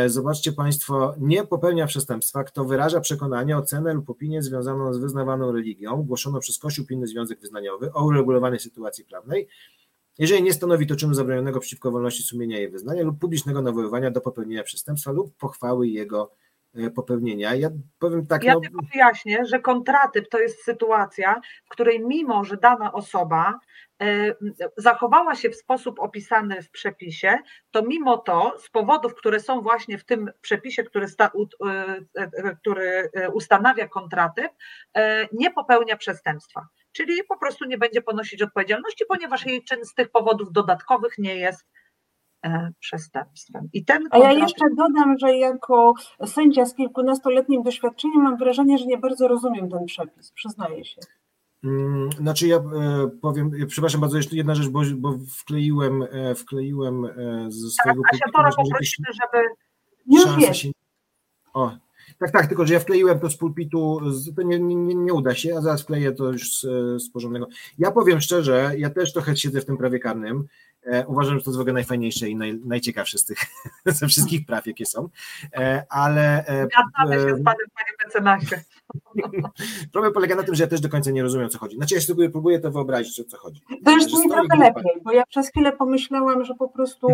Zobaczcie Państwo, nie popełnia przestępstwa, kto wyraża przekonanie, ocenę lub opinię związaną z wyznawaną religią, głoszoną przez Kościół inny związek wyznaniowy o uregulowanej sytuacji prawnej, jeżeli nie stanowi to czynu zabronionego przeciwko wolności sumienia i wyznania lub publicznego nawoływania do popełnienia przestępstwa lub pochwały jego popełnienia. Ja powiem tak. Ja no... tylko wyjaśnię, że kontratyp to jest sytuacja, w której mimo, że dana osoba zachowała się w sposób opisany w przepisie, to mimo to z powodów, które są właśnie w tym przepisie, który, sta, który ustanawia kontratyp, nie popełnia przestępstwa. Czyli po prostu nie będzie ponosić odpowiedzialności, ponieważ jej czyn z tych powodów dodatkowych nie jest przestępstwem. I ten kontratyp... A ja jeszcze dodam, że jako sędzia z kilkunastoletnim doświadczeniem mam wrażenie, że nie bardzo rozumiem ten przepis, przyznaję się. Znaczy ja powiem, przepraszam bardzo, jeszcze jedna rzecz, bo, bo wkleiłem, wkleiłem ze swojego... A się pora poprosimy, żeby... Już się... O, tak, tak, tylko że ja wkleiłem to z pulpitu, to nie, nie, nie uda się, a zaraz wkleję to już z, z porządnego. Ja powiem szczerze, ja też trochę siedzę w tym prawie karnym, uważam, że to jest w ogóle najfajniejsze i naj, najciekawsze z tych, ze wszystkich praw, jakie są, ale... Zgadzamy się z panem, panie mecenasie. Problem polega na tym, że ja też do końca nie rozumiem, o co chodzi. Znaczy ja sobie próbuję to wyobrazić, o co chodzi. To już mi trochę lepiej, bo ja przez chwilę pomyślałam, że po prostu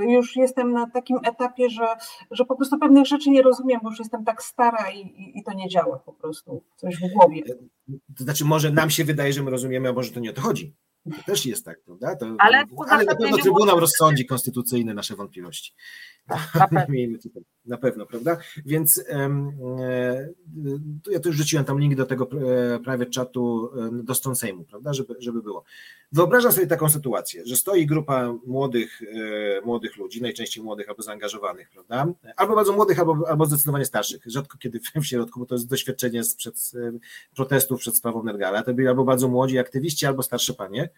już jestem na takim etapie, że, że po prostu pewnych rzeczy nie rozumiem, bo już jestem tak stara i, i, i to nie działa po prostu, coś w głowie. To znaczy może nam się wydaje, że my rozumiemy, a może to nie o to chodzi. To też jest tak, prawda? To, ale, ale na pewno Trybunał rozsądzi konstytucyjne nasze wątpliwości. Na pewno, na pewno, prawda? Więc um, ja tu już rzuciłem tam link do tego prawie czatu do stron Sejmu, prawda? Żeby, żeby było. Wyobrażam sobie taką sytuację, że stoi grupa młodych, młodych ludzi, najczęściej młodych albo zaangażowanych, prawda? Albo bardzo młodych, albo, albo zdecydowanie starszych. Rzadko kiedy w środku, bo to jest doświadczenie sprzed protestów przed sprawą Nergala. To byli albo bardzo młodzi aktywiści, albo starsze panie.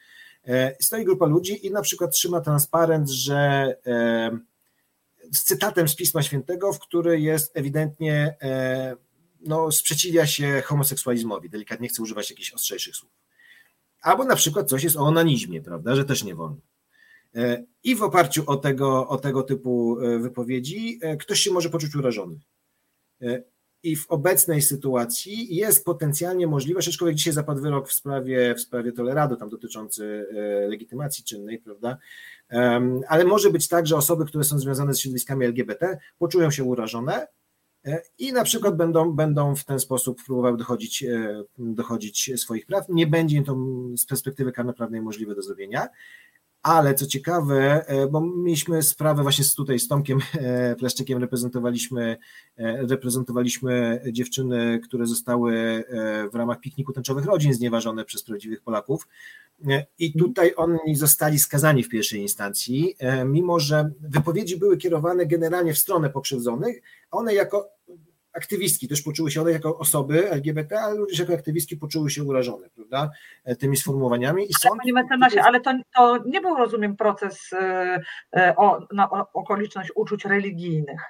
Stoi grupa ludzi i na przykład trzyma transparent, że z cytatem z Pisma Świętego, w który jest ewidentnie, no, sprzeciwia się homoseksualizmowi, delikatnie chce używać jakichś ostrzejszych słów. Albo na przykład coś jest o onanizmie, prawda, że też nie wolno. I w oparciu o tego, o tego typu wypowiedzi ktoś się może poczuć urażony. I w obecnej sytuacji jest potencjalnie możliwość, aczkolwiek dzisiaj zapadł wyrok w sprawie, w sprawie Tolerado, tam dotyczący legitymacji czynnej, prawda, ale może być tak, że osoby, które są związane z środowiskami L G B T poczują się urażone i na przykład będą, będą w ten sposób próbowały dochodzić, dochodzić swoich praw. Nie będzie im to z perspektywy karnoprawnej możliwe do zrobienia. Ale co ciekawe, bo mieliśmy sprawę właśnie z tutaj z Tomkiem Płaszczykiem, reprezentowaliśmy, reprezentowaliśmy dziewczyny, które zostały w ramach pikniku tęczowych rodzin znieważone przez prawdziwych Polaków i tutaj oni zostali skazani w pierwszej instancji, mimo że wypowiedzi były kierowane generalnie w stronę pokrzywdzonych, a one jako aktywistki też poczuły się, one jako osoby L G B T, ale również jako aktywistki poczuły się urażone, prawda, tymi sformułowaniami. I ale, panie mecenasie, ale to, to nie był, rozumiem, proces yy, o, na, o okoliczność uczuć religijnych.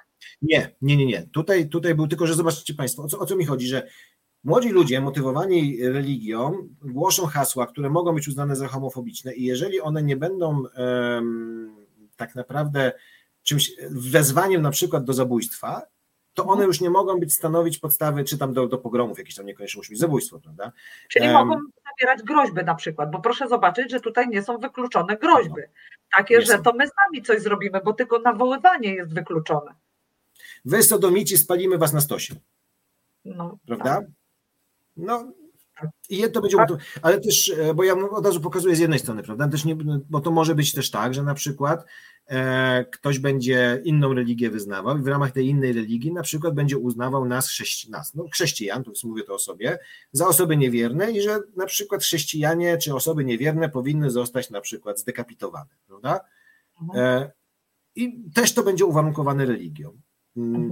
Nie, nie, nie, nie. Tutaj, tutaj był tylko, że zobaczcie Państwo, o co, o co mi chodzi, że młodzi ludzie motywowani religią głoszą hasła, które mogą być uznane za homofobiczne i jeżeli one nie będą yy, tak naprawdę czymś wezwaniem na przykład do zabójstwa, to one już nie mogą być stanowić podstawy, czy tam do, do pogromów jakichś tam niekoniecznie musi być zabójstwo, prawda? Czyli um, mogą zawierać groźby na przykład, bo proszę zobaczyć, że tutaj nie są wykluczone groźby. Takie, że są. To my sami coś zrobimy, bo tylko nawoływanie jest wykluczone. Wy sodomici, spalimy was na stosie. No, prawda? Tak. No i to będzie, tak. Ale też, bo ja od razu pokazuję z jednej strony, prawda? Też nie, bo to może być też tak, że na przykład ktoś będzie inną religię wyznawał i w ramach tej innej religii na przykład będzie uznawał nas, chrześci- nas no chrześcijan, to mówię to o sobie, za osoby niewierne i że na przykład chrześcijanie czy osoby niewierne powinny zostać na przykład zdekapitowane, prawda? Mhm. I też to będzie uwarunkowane religią. Mhm.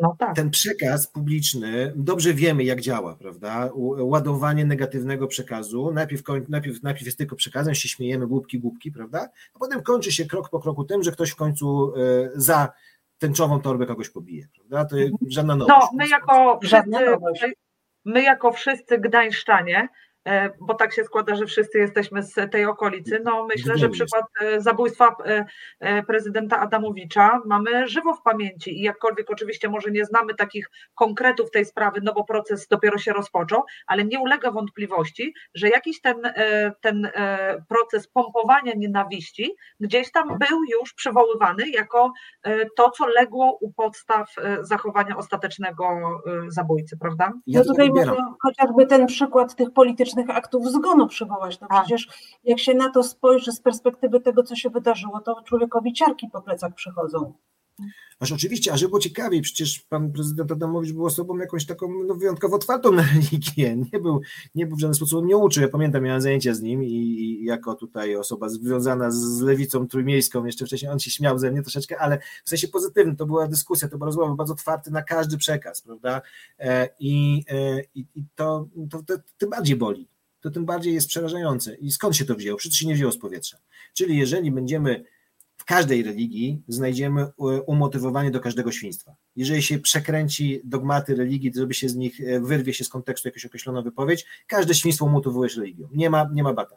No tak. Ten przekaz publiczny, dobrze wiemy jak działa, prawda? Ładowanie negatywnego przekazu, najpierw, najpierw, najpierw jest tylko przekazem, się śmiejemy, głupki, głupki, prawda? A potem kończy się krok po kroku tym, że ktoś w końcu za tęczową torbę kogoś pobije, prawda? To jest żadna nowość. No, my jako żadna wszyscy, nowość. My jako wszyscy gdańszczanie, bo tak się składa, że wszyscy jesteśmy z tej okolicy, no myślę, że przykład zabójstwa prezydenta Adamowicza mamy żywo w pamięci i jakkolwiek oczywiście może nie znamy takich konkretów tej sprawy, no bo proces dopiero się rozpoczął, ale nie ulega wątpliwości, że jakiś ten, ten proces pompowania nienawiści gdzieś tam był już przywoływany jako to, co legło u podstaw zachowania ostatecznego zabójcy, prawda? Ja no tutaj można chociażby ten przykład tych politycznych aktów zgonu przywołać. No przecież jak się na to spojrzy z perspektywy tego, co się wydarzyło, to człowiekowi ciarki po plecach przychodzą. Aż oczywiście, a żeby było ciekawiej, przecież pan prezydent Adamowicz był osobą jakąś taką no, wyjątkowo otwartą na religię. Nie był, nie był w żaden sposób, nie uczył. Ja pamiętam, miałem zajęcia z nim i, i jako tutaj osoba związana z lewicą trójmiejską, jeszcze wcześniej on się śmiał ze mnie troszeczkę, ale w sensie pozytywnym, to była dyskusja, to była rozmowa, był bardzo otwarty na każdy przekaz, prawda? I, i, i to, to, to, to tym bardziej boli, to tym bardziej jest przerażające. I skąd się to wzięło? Przecież się nie wzięło z powietrza. Czyli jeżeli będziemy w każdej religii znajdziemy umotywowanie do każdego świństwa. Jeżeli się przekręci dogmaty religii, zrobi się z nich, wyrwie się z kontekstu jakąś określoną wypowiedź, każde świństwo umotywujesz religią. Nie ma, nie ma bata.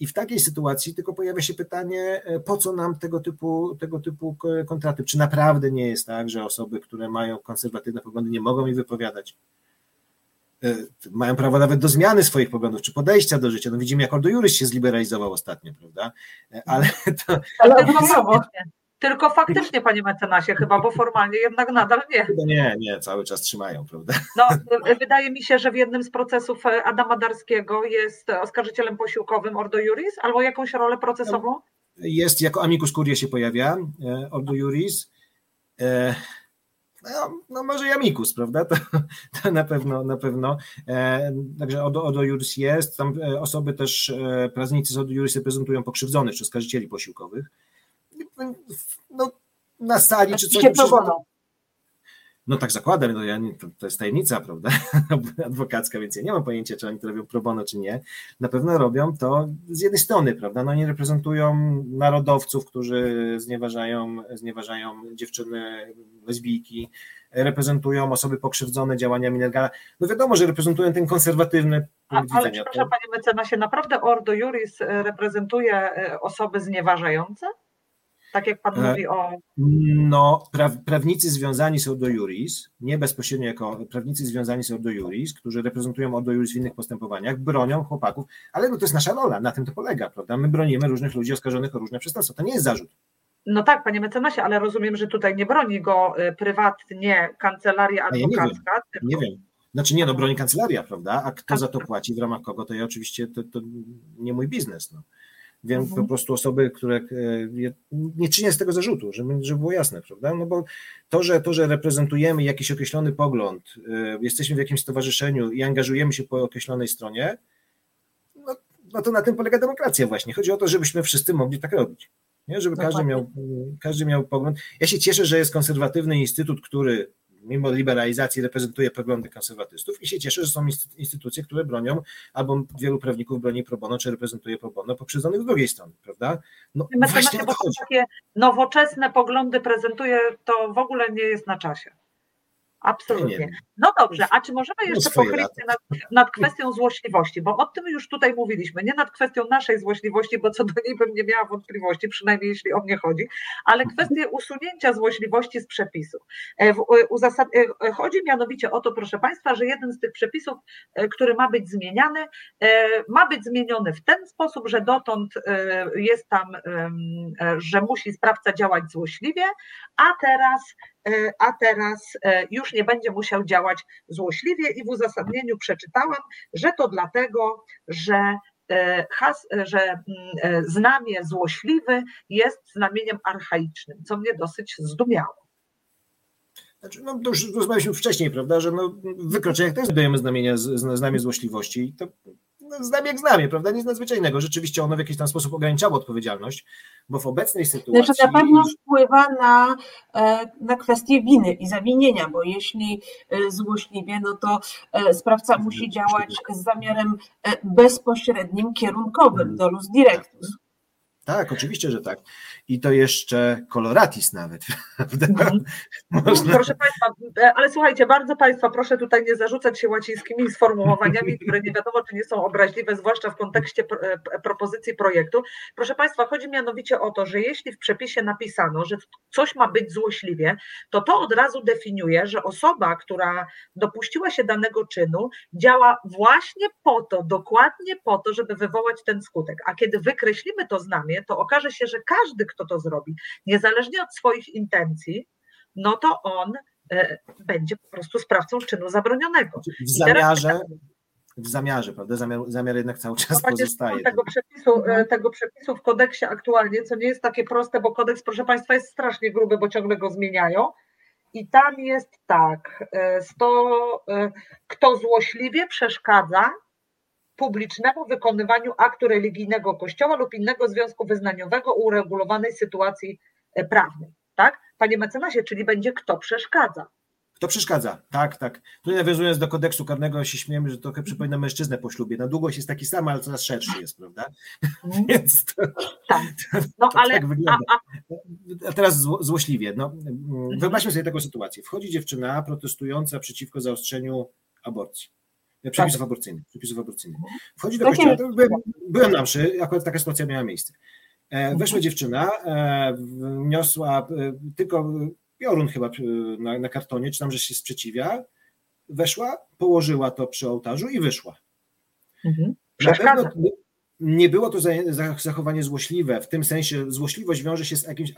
I w takiej sytuacji tylko pojawia się pytanie, po co nam tego typu, tego typu kontraty? Czy naprawdę nie jest tak, że osoby, które mają konserwatywne poglądy, nie mogą ich wypowiadać? Mają prawo nawet do zmiany swoich poglądów, czy podejścia do życia. No widzimy, jak Ordo Iuris się zliberalizował ostatnio, prawda? Ale to... Ale tylko, faktycznie, tylko faktycznie, panie mecenasie, chyba, bo formalnie jednak nadal nie. Nie, nie, cały czas trzymają, prawda? No, wydaje mi się, że w jednym z procesów Adama Darskiego jest oskarżycielem posiłkowym Ordo Iuris, albo jakąś rolę procesową? Jest, jako amicus curiae się pojawia Ordo Iuris. No, no może jamikus, prawda, to, to na pewno, na pewno, e, także Ordo, Ordo Iuris jest, tam osoby też, e, prawnicy z Ordo Iuris reprezentują pokrzywdzonych czy oskarżycieli posiłkowych, no na sali czy coś. No tak zakładam, no ja nie, to, to jest tajemnica, prawda, adwokacka, więc ja nie mam pojęcia, czy oni to robią pro bono, czy nie. Na pewno robią to z jednej strony, prawda, no oni reprezentują narodowców, którzy znieważają, znieważają dziewczyny, lesbijki, reprezentują osoby pokrzywdzone działaniami Nergala. No wiadomo, że reprezentują ten konserwatywny punkt widzenia. Ale przepraszam, panie mecenasie, naprawdę Ordo Iuris reprezentuje osoby znieważające? Tak jak pan mówi o... No, pra, prawnicy związani z Ordo Iuris, nie bezpośrednio jako prawnicy związani z Ordo Iuris, którzy reprezentują Ordo Iuris w innych postępowaniach, bronią chłopaków, ale no to jest nasza rola, na tym to polega, prawda? My bronimy różnych ludzi oskarżonych o różne przestępstwa, to nie jest zarzut. No tak, panie mecenasie, ale rozumiem, że tutaj nie broni go prywatnie kancelaria adwokacka. Ja nie wiem, nie wiem. Znaczy nie, no broni kancelaria, prawda? A kto za to płaci, w ramach kogo, to ja oczywiście, to, to nie mój biznes, no. Więc mhm. po prostu osoby, które nie czynię z tego zarzutu, żeby, żeby było jasne, prawda? No bo to że, to, że reprezentujemy jakiś określony pogląd, jesteśmy w jakimś stowarzyszeniu i angażujemy się po określonej stronie, no, no to na tym polega demokracja właśnie. Chodzi o to, żebyśmy wszyscy mogli tak robić, nie? Żeby każdy miał, każdy miał pogląd. Ja się cieszę, że jest konserwatywny instytut, który mimo liberalizacji reprezentuje poglądy konserwatystów i się cieszę, że są instytucje, które bronią, albo wielu prawników broni pro bono, czy reprezentuje pro bono pokrzywdzonych z drugiej strony, prawda? No Mecenasie, właśnie o to chodzi. Takie nowoczesne poglądy prezentuje, to w ogóle nie jest na czasie. Absolutnie. No dobrze, a czy możemy jeszcze no pochylić się nad, nad kwestią złośliwości, bo o tym już tutaj mówiliśmy, nie nad kwestią naszej złośliwości, bo co do niej bym nie miała wątpliwości, przynajmniej jeśli o mnie chodzi, ale kwestię usunięcia złośliwości z przepisów. Uzasad... Chodzi mianowicie o to, proszę Państwa, że jeden z tych przepisów, który ma być zmieniany, ma być zmieniony w ten sposób, że dotąd jest tam, że musi sprawca działać złośliwie, a teraz... a teraz już nie będzie musiał działać złośliwie i w uzasadnieniu przeczytałam, że to dlatego, że has, że znamię złośliwy jest znamieniem archaicznym, co mnie dosyć zdumiało. Znaczy, no to już rozmawialiśmy wcześniej, prawda, że no, w wykroczeniach też dajemy znamienia, znamię złośliwości i to no, znamię jak znamię, prawda, nic nadzwyczajnego. Rzeczywiście ono w jakiś tam sposób ograniczało odpowiedzialność, bo w obecnej sytuacji... Znaczy na pewno wpływa na, na kwestię winy i zawinienia, bo jeśli złośliwie, no to sprawca musi działać z zamiarem bezpośrednim, kierunkowym, dolus directus. Tak, oczywiście, że tak. I to jeszcze coloratis nawet. Mhm. Można... Proszę Państwa, ale słuchajcie, bardzo Państwa proszę tutaj nie zarzucać się łacińskimi sformułowaniami, które nie wiadomo, czy nie są obraźliwe, zwłaszcza w kontekście propozycji projektu. Proszę Państwa, chodzi mianowicie o to, że jeśli w przepisie napisano, że coś ma być złośliwie, to to od razu definiuje, że osoba, która dopuściła się danego czynu, działa właśnie po to, dokładnie po to, żeby wywołać ten skutek. A kiedy wykreślimy to znamie, to okaże się, że każdy, kto to zrobi, niezależnie od swoich intencji, no to on e, będzie po prostu sprawcą czynu zabronionego. W zamiarze, w zamiarze, prawda? Zamiar, zamiar jednak cały czas no, pozostaje. Tego przepisu, tego przepisu w kodeksie aktualnie, co nie jest takie proste, bo kodeks, proszę Państwa, jest strasznie gruby, bo ciągle go zmieniają. I tam jest tak, sto, kto złośliwie przeszkadza publicznemu wykonywaniu aktu religijnego kościoła lub innego związku wyznaniowego uregulowanej sytuacji prawnej, tak? Panie mecenasie, czyli będzie kto przeszkadza. Kto przeszkadza, tak, tak. Tutaj nawiązując do kodeksu karnego się śmiejemy, że trochę przypomina mężczyznę po ślubie. Na długość jest taki sam, ale coraz szerszy jest, prawda? Mm. Więc to, tak. No, to ale, tak wygląda. A, a... a teraz zło, złośliwie. No, mm. Wyobraźmy sobie taką sytuację. Wchodzi dziewczyna protestująca przeciwko zaostrzeniu aborcji. Przepisów tak. aborcyjnych, przepisów aborcyjnych. Wchodzi do kościoła, byłem, byłem na mszy, akurat taka sytuacja miała miejsce. Weszła dziewczyna, niosła tylko piorun chyba na, na kartonie, czy tam, że się sprzeciwia, weszła, położyła to przy ołtarzu i wyszła. Mhm. Przeszkadza. Nie było to zachowanie złośliwe, w tym sensie złośliwość wiąże się z jakimś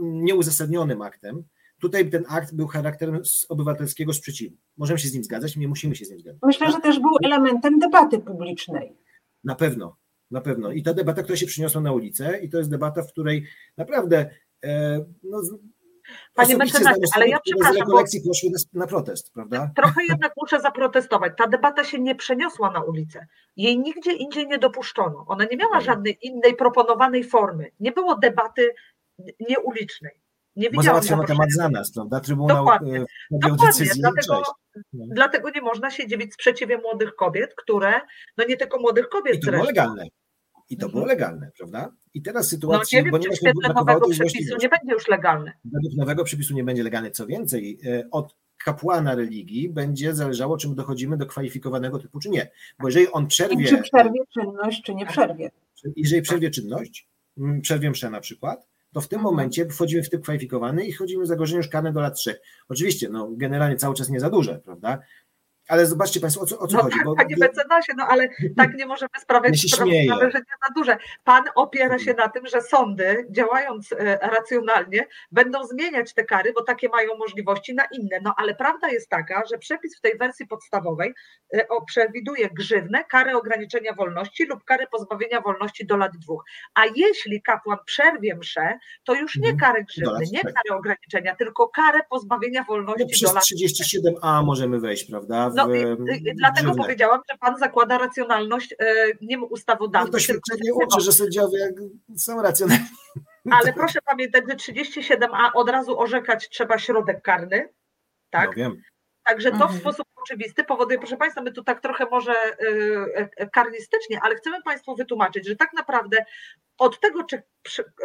nieuzasadnionym aktem. Tutaj ten akt był charakterem obywatelskiego sprzeciwu. Możemy się z nim zgadzać, nie musimy się z nim zgadzać. Myślę, że też był elementem debaty publicznej. Na pewno, na pewno. I ta debata, która się przyniosła na ulicę i to jest debata, w której naprawdę... No, Panie mecenasie, ale ja przepraszam, bo poszły na protest, prawda? Trochę jednak muszę zaprotestować. Ta debata się nie przeniosła na ulicę. Jej nigdzie indziej nie dopuszczono. Ona nie miała żadnej innej proponowanej formy. Nie było debaty nieulicznej. Nie Bo załatwiono temat za nas, prawda? Trybunał Dokładnie. podjął decyzję. Dlatego, no. dlatego nie można się dziwić sprzeciwie młodych kobiet, które, no nie tylko młodych kobiet. I to było legalne. I to było legalne, prawda? I teraz sytuacja... No nie wiem, bo nie czy w świetle nowego przepisu nie będzie już legalne. Według nowego przepisu nie będzie legalne. Co więcej, od kapłana religii będzie zależało, czym dochodzimy do kwalifikowanego typu, czy nie. Bo jeżeli on przerwie... I czy przerwie czynność, czy nie przerwie. Jeżeli przerwie czynność, przerwie mszę na przykład, to w tym momencie wchodzimy w typ kwalifikowany i wchodzimy w zagrożenie już karne do lat trzech. Oczywiście, no generalnie cały czas nie za duże, prawda? Ale zobaczcie Państwo, o co, o co no chodzi. Tak, bo... Panie mecenasie, no ale tak nie możemy sprawiać sprawy, że nie za duże. Pan opiera się na tym, że sądy, działając racjonalnie, będą zmieniać te kary, bo takie mają możliwości na inne. No ale prawda jest taka, że przepis w tej wersji podstawowej przewiduje grzywnę, karę ograniczenia wolności lub karę pozbawienia wolności do lat dwóch. A jeśli kapłan przerwie mszę, to już nie karę grzywny, nie karę ograniczenia, tylko karę pozbawienia wolności no, do lat dwóch. Przez trzydzieści siedem a możemy wejść, prawda? No i, i dlatego grzywne. Powiedziałam, że Pan zakłada racjonalność nim ustawodawcy. No to świadczenie uczy, że sędziowie są racjonalni. Ale proszę pamiętać, że trzydzieści siedem a od razu orzekać trzeba środek karny. Tak? No wiem. Także to w sposób oczywisty powoduje, proszę Państwa, my tu tak trochę może karnistycznie, ale chcemy Państwu wytłumaczyć, że tak naprawdę od tego, czy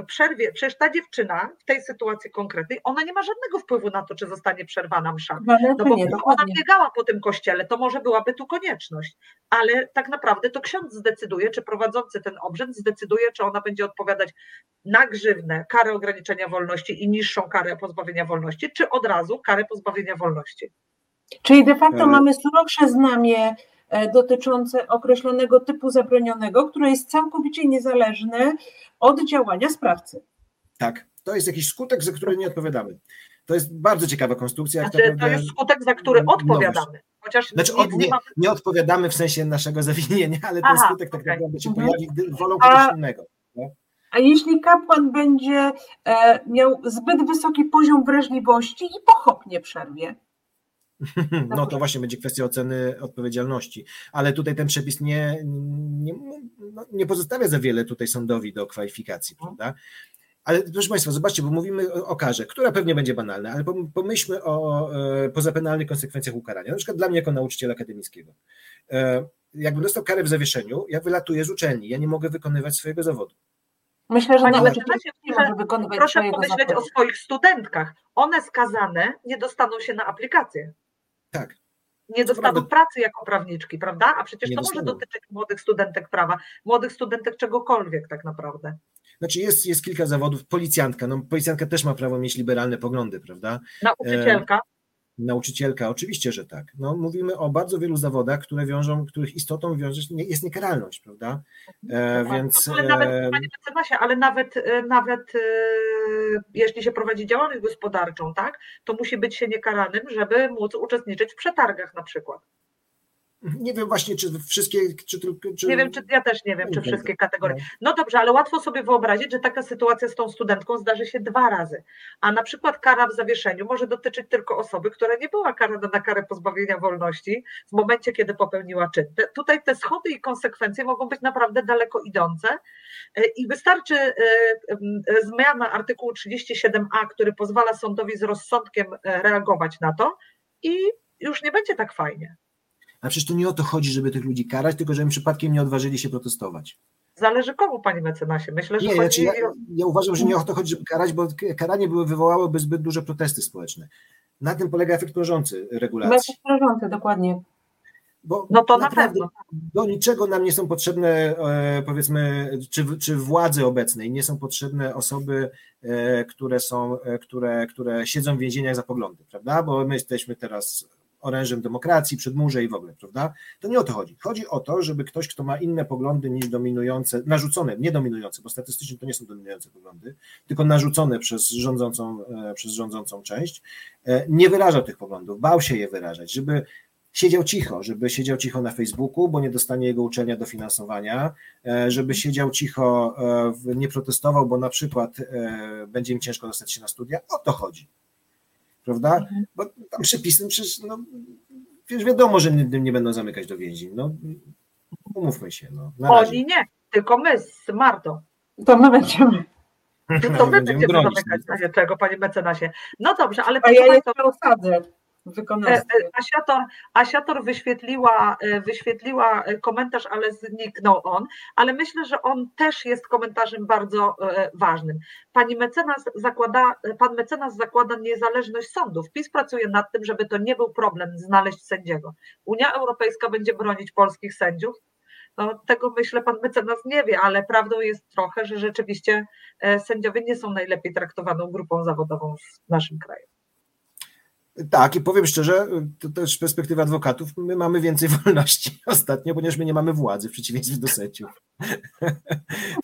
przerwie, przecież ta dziewczyna w tej sytuacji konkretnej, ona nie ma żadnego wpływu na to, czy zostanie przerwana msza. No bo ona biegała po tym kościele, to może byłaby tu konieczność, ale tak naprawdę to ksiądz zdecyduje, czy prowadzący ten obrzęd zdecyduje, czy ona będzie odpowiadać na grzywnę, karę ograniczenia wolności i niższą karę pozbawienia wolności, czy od razu karę pozbawienia wolności. Czyli de facto mamy surowsze znamie dotyczące określonego typu zabronionego, które jest całkowicie niezależne od działania sprawcy. Tak, to jest jakiś skutek, za który nie odpowiadamy. To jest bardzo ciekawa konstrukcja. Znaczy, to jest skutek, za który odpowiadamy. Chociaż znaczy, nie, nie, nie odpowiadamy w sensie naszego zawinienia, ale ten Aha, skutek tak naprawdę okay. się pojawi, gdy wolą kogoś innego. No? A jeśli kapłan będzie e, miał zbyt wysoki poziom wrażliwości i pochopnie przerwie? No to właśnie będzie kwestia oceny odpowiedzialności, ale tutaj ten przepis nie, nie, nie pozostawia za wiele tutaj sądowi do kwalifikacji, prawda? Ale proszę Państwa, zobaczcie, bo mówimy o karze, która pewnie będzie banalna, ale pomyślmy o pozapenalnych konsekwencjach ukarania. Na przykład dla mnie jako nauczyciela akademickiego. Jakbym dostał karę w zawieszeniu, ja wylatuję z uczelni, ja nie mogę wykonywać swojego zawodu. Myślę, że nawet nie może wykonywać proszę swojego pomyśleć zawodu. O swoich studentkach. One skazane nie dostaną się na aplikację. Tak. Nie dostaną prawda. pracy jako prawniczki, prawda? A przecież nie to dostaną. Może dotyczyć młodych studentek prawa, młodych studentek czegokolwiek tak naprawdę. Znaczy jest, jest kilka zawodów, policjantka, no policjantka też ma prawo mieć liberalne poglądy, prawda? Nauczycielka. E, nauczycielka, oczywiście, że tak. No mówimy o bardzo wielu zawodach, które wiążą, których istotą wiąże się, jest niekaralność, prawda? E, tak, więc... No, ale nawet, panie mecenasie, ale nawet, nawet e, jeśli się prowadzi działalność gospodarczą, tak, to musi być się niekaranym, żeby móc uczestniczyć w przetargach na przykład. Nie wiem właśnie, czy wszystkie... Czy, czy... Nie wiem, czy ja też nie wiem, czy wszystkie kategorie. No dobrze, ale łatwo sobie wyobrazić, że taka sytuacja z tą studentką zdarzy się dwa razy. A na przykład kara w zawieszeniu może dotyczyć tylko osoby, która nie była karana na karę pozbawienia wolności w momencie, kiedy popełniła czyn. Te, tutaj te schody i konsekwencje mogą być naprawdę daleko idące i wystarczy y, y, y, zmiana artykułu trzydzieści siedem a, który pozwala sądowi z rozsądkiem reagować na to i już nie będzie tak fajnie. A przecież to nie o to chodzi, żeby tych ludzi karać, tylko żeby przypadkiem nie odważyli się protestować. Zależy komu, panie mecenasie. Myślę, że nie, chodzi... ja, ja uważam, że nie o to chodzi, żeby karać, bo karanie by wywołałoby zbyt duże protesty społeczne. Na tym polega efekt mnożący regulacji. Efekt mnożący, dokładnie. Bo no to na pewno. Do niczego nam nie są potrzebne, powiedzmy, czy, czy władzy obecnej, nie są potrzebne osoby, które, są, które, które siedzą w więzieniach za poglądy, prawda? Bo my jesteśmy teraz... orężem demokracji, przedmurze i w ogóle, prawda? To nie o to chodzi. Chodzi o to, żeby ktoś, kto ma inne poglądy niż dominujące, narzucone, nie dominujące, bo statystycznie to nie są dominujące poglądy, tylko narzucone przez rządzącą, przez rządzącą część, nie wyrażał tych poglądów, bał się je wyrażać, żeby siedział cicho, żeby siedział cicho na Facebooku, bo nie dostanie jego uczelnia dofinansowania, żeby siedział cicho, nie protestował, bo na przykład będzie im ciężko dostać się na studia. O to chodzi. Prawda? Mhm. Bo tam przepisy, przecież, no, przecież wiadomo, że nie, nie będą zamykać do więzień. No, umówmy się. No, na razie. Oni nie, tylko my z Martą. To my będziemy. To my, to my będziemy, będziemy zamykać na niczego, panie mecenasie. No dobrze, ale... A ja jeszcze osadzę. Asiator, Asiator wyświetliła, wyświetliła komentarz, ale zniknął on, ale myślę, że on też jest komentarzem bardzo ważnym. Pani mecenas zakłada, pan mecenas zakłada niezależność sądów. PiS pracuje nad tym, żeby to nie był problem znaleźć sędziego. Unia Europejska będzie bronić polskich sędziów. No, tego myślę pan mecenas nie wie, ale prawdą jest trochę, że rzeczywiście sędziowie nie są najlepiej traktowaną grupą zawodową w naszym kraju. Tak, i powiem szczerze, to też perspektywa adwokatów, my mamy więcej wolności ostatnio, ponieważ my nie mamy władzy w przeciwieństwie do sędziów.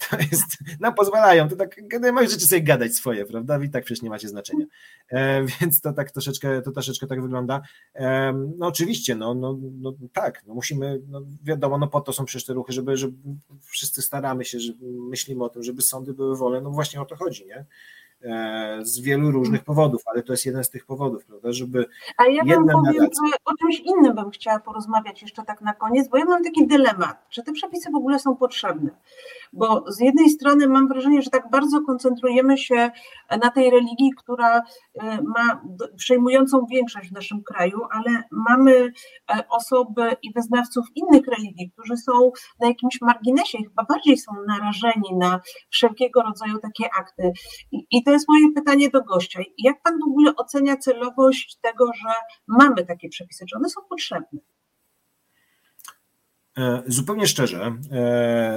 To jest, nam pozwalają, to tak, masz rzeczy sobie gadać swoje, prawda, i tak przecież nie macie znaczenia. E, więc to tak troszeczkę, to troszeczkę tak wygląda. E, no oczywiście, no, no, no tak, no musimy, no wiadomo, no po to są przecież te ruchy, żeby, żeby wszyscy staramy się, że myślimy o tym, żeby sądy były wolne, no właśnie o to chodzi, nie? Z wielu różnych powodów, ale to jest jeden z tych powodów, prawda, żeby... A ja wam powiem, że o czymś innym bym chciała porozmawiać jeszcze tak na koniec, bo ja mam taki dylemat, czy te przepisy w ogóle są potrzebne, bo z jednej strony mam wrażenie, że tak bardzo koncentrujemy się na tej religii, która ma przejmującą większość w naszym kraju, ale mamy osoby i wyznawców innych religii, którzy są na jakimś marginesie, chyba bardziej są narażeni na wszelkiego rodzaju takie akty. I to jest moje pytanie do gościa. Jak pan w ogóle ocenia celowość tego, że mamy takie przepisy? Czy one są potrzebne? Zupełnie szczerze,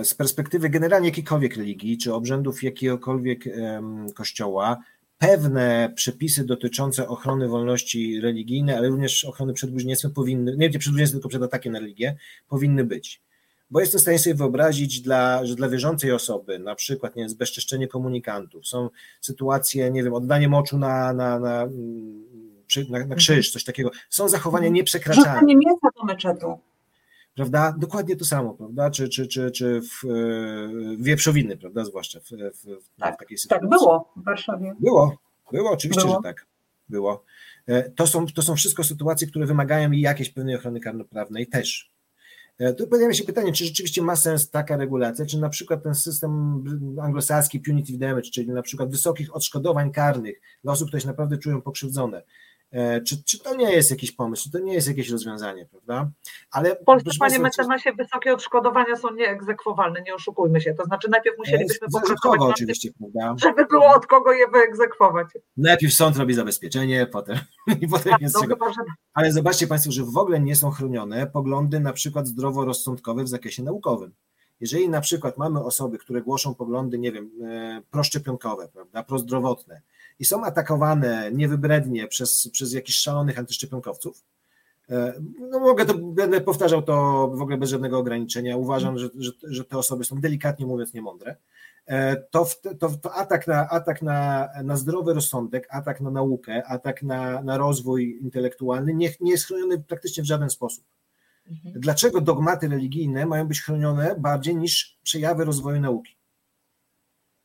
z perspektywy generalnie jakiejkolwiek religii, czy obrzędów jakiegokolwiek kościoła, pewne przepisy dotyczące ochrony wolności religijnej, ale również ochrony przed bluźnierstwem powinny, nie przed tylko przed atakiem na religię, powinny być. Bo jestem w stanie sobie wyobrazić, dla, że dla wierzącej osoby, na przykład nie wiem, zbezczeszczenie komunikantów, są sytuacje, nie wiem, oddanie moczu na, na, na na, na krzyż, coś takiego. Są zachowania nieprzekraczalne. Wrzucanie mięsa do meczetu. Prawda? Dokładnie to samo, prawda? Czy, czy, czy, czy w wieprzowiny, prawda? Zwłaszcza w, w, w, tak, w takiej sytuacji. Tak, było w Warszawie. Było, było oczywiście, było. że tak. Było. To są, to są wszystko sytuacje, które wymagają jakiejś pewnej ochrony karnoprawnej też. Tu pojawia się pytanie, czy rzeczywiście ma sens taka regulacja, czy na przykład ten system anglosaski punitive damage, czyli na przykład wysokich odszkodowań karnych dla osób, które się naprawdę czują pokrzywdzone, czy, czy to nie jest jakiś pomysł, czy to nie jest jakieś rozwiązanie, prawda? Ale w Polsce, panie mecenasie, wysokie odszkodowania są nieegzekwowalne, nie oszukujmy się, to znaczy najpierw musielibyśmy popracować nad tym, żeby było od kogo je wyegzekwować. Najpierw sąd robi zabezpieczenie, potem i potem tak, jest no, czego. Że... Ale zobaczcie państwo, że w ogóle nie są chronione poglądy na przykład zdroworozsądkowe w zakresie naukowym. Jeżeli na przykład mamy osoby, które głoszą poglądy, nie wiem, proszczepionkowe, prawda, prozdrowotne i są atakowane niewybrednie przez, przez jakichś szalonych antyszczepionkowców, no mogę to, będę powtarzał to w ogóle bez żadnego ograniczenia, uważam, że, że, że te osoby są delikatnie mówiąc niemądre, to, w, to, to atak, na, atak na, na zdrowy rozsądek, atak na naukę, atak na, na rozwój intelektualny nie, nie jest chroniony praktycznie w żaden sposób. Dlaczego dogmaty religijne mają być chronione bardziej niż przejawy rozwoju nauki?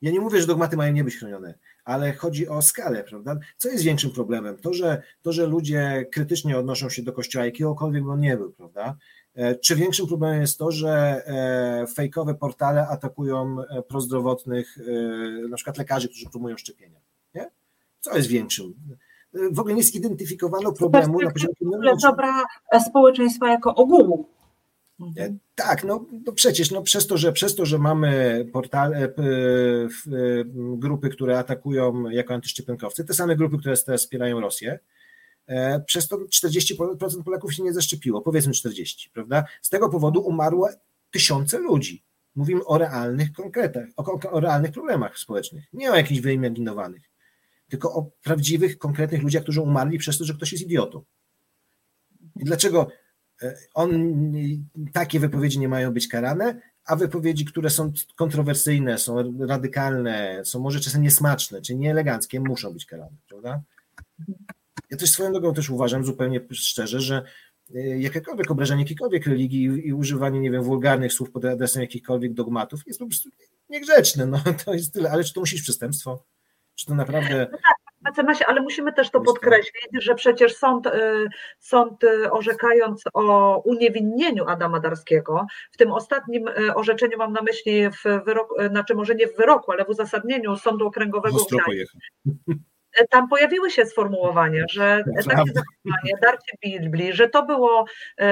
Ja nie mówię, że dogmaty mają nie być chronione, ale chodzi o skalę, prawda? Co jest większym problemem? To, że, to, że ludzie krytycznie odnoszą się do Kościoła, jakiegokolwiek by on nie był, prawda? Czy większym problemem jest to, że fejkowe portale atakują prozdrowotnych, na przykład lekarzy, którzy promują szczepienia? Nie? Co jest większym? W ogóle nie zidentyfikowano problemu na poziomie dobra społeczeństwa jako ogółu. Tak, no, no przecież no przez, to, że, przez to, że mamy portale, p, f, grupy, które atakują jako antyszczepionkowcy, te same grupy, które teraz wspierają Rosję, e, przez to czterdzieści procent Polaków się nie zaszczepiło, powiedzmy czterdzieści procent, prawda? Z tego powodu umarło tysiące ludzi. Mówimy o realnych konkretach, o, o realnych problemach społecznych, nie o jakichś wyimaginowanych, tylko o prawdziwych, konkretnych ludziach, którzy umarli przez to, że ktoś jest idiotą. I dlaczego on, takie wypowiedzi nie mają być karane, a wypowiedzi, które są kontrowersyjne, są radykalne, są może czasem niesmaczne, czy nieeleganckie, muszą być karane, prawda? Ja też swoją drogą też uważam zupełnie szczerze, że jakiekolwiek obrażanie jakiejkolwiek religii i używanie, nie wiem, wulgarnych słów pod adresem jakichkolwiek dogmatów jest po prostu niegrzeczne, no to jest tyle, ale czy to musi być przestępstwo? Czy to naprawdę... No tak, mecenasie, ale musimy też to podkreślić, że przecież sąd, sąd orzekając o uniewinnieniu Adama Darskiego, w tym ostatnim orzeczeniu mam na myśli w wyroku, znaczy może nie w wyroku, ale w uzasadnieniu Sądu Okręgowego w Gdańsku. Tam pojawiły się sformułowania, że takie zachowanie, darcie Biblii, że to było,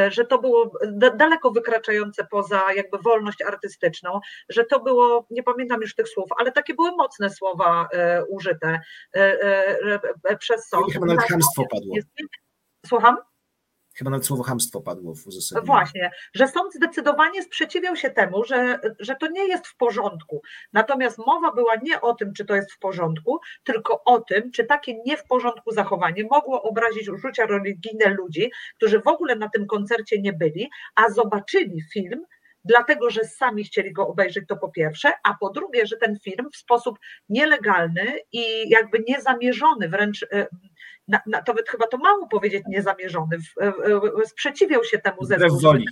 że to było daleko wykraczające poza jakby wolność artystyczną, że to było, nie pamiętam już tych słów, ale takie były mocne słowa użyte przez sąd. Chyba nawet chamstwo padło. Słucham? Chyba nawet słowo chamstwo padło w uzasadnieniu. Właśnie, że sąd zdecydowanie sprzeciwiał się temu, że, że to nie jest w porządku. Natomiast mowa była nie o tym, czy to jest w porządku, tylko o tym, czy takie nie w porządku zachowanie mogło obrazić uczucia religijne ludzi, którzy w ogóle na tym koncercie nie byli, a zobaczyli film, dlatego że sami chcieli go obejrzeć, to po pierwsze, a po drugie, że ten film w sposób nielegalny i jakby niezamierzony, wręcz na, na, to chyba to mało powiedzieć niezamierzony, w, w, sprzeciwiał się temu zespołowi. Wbrew woli.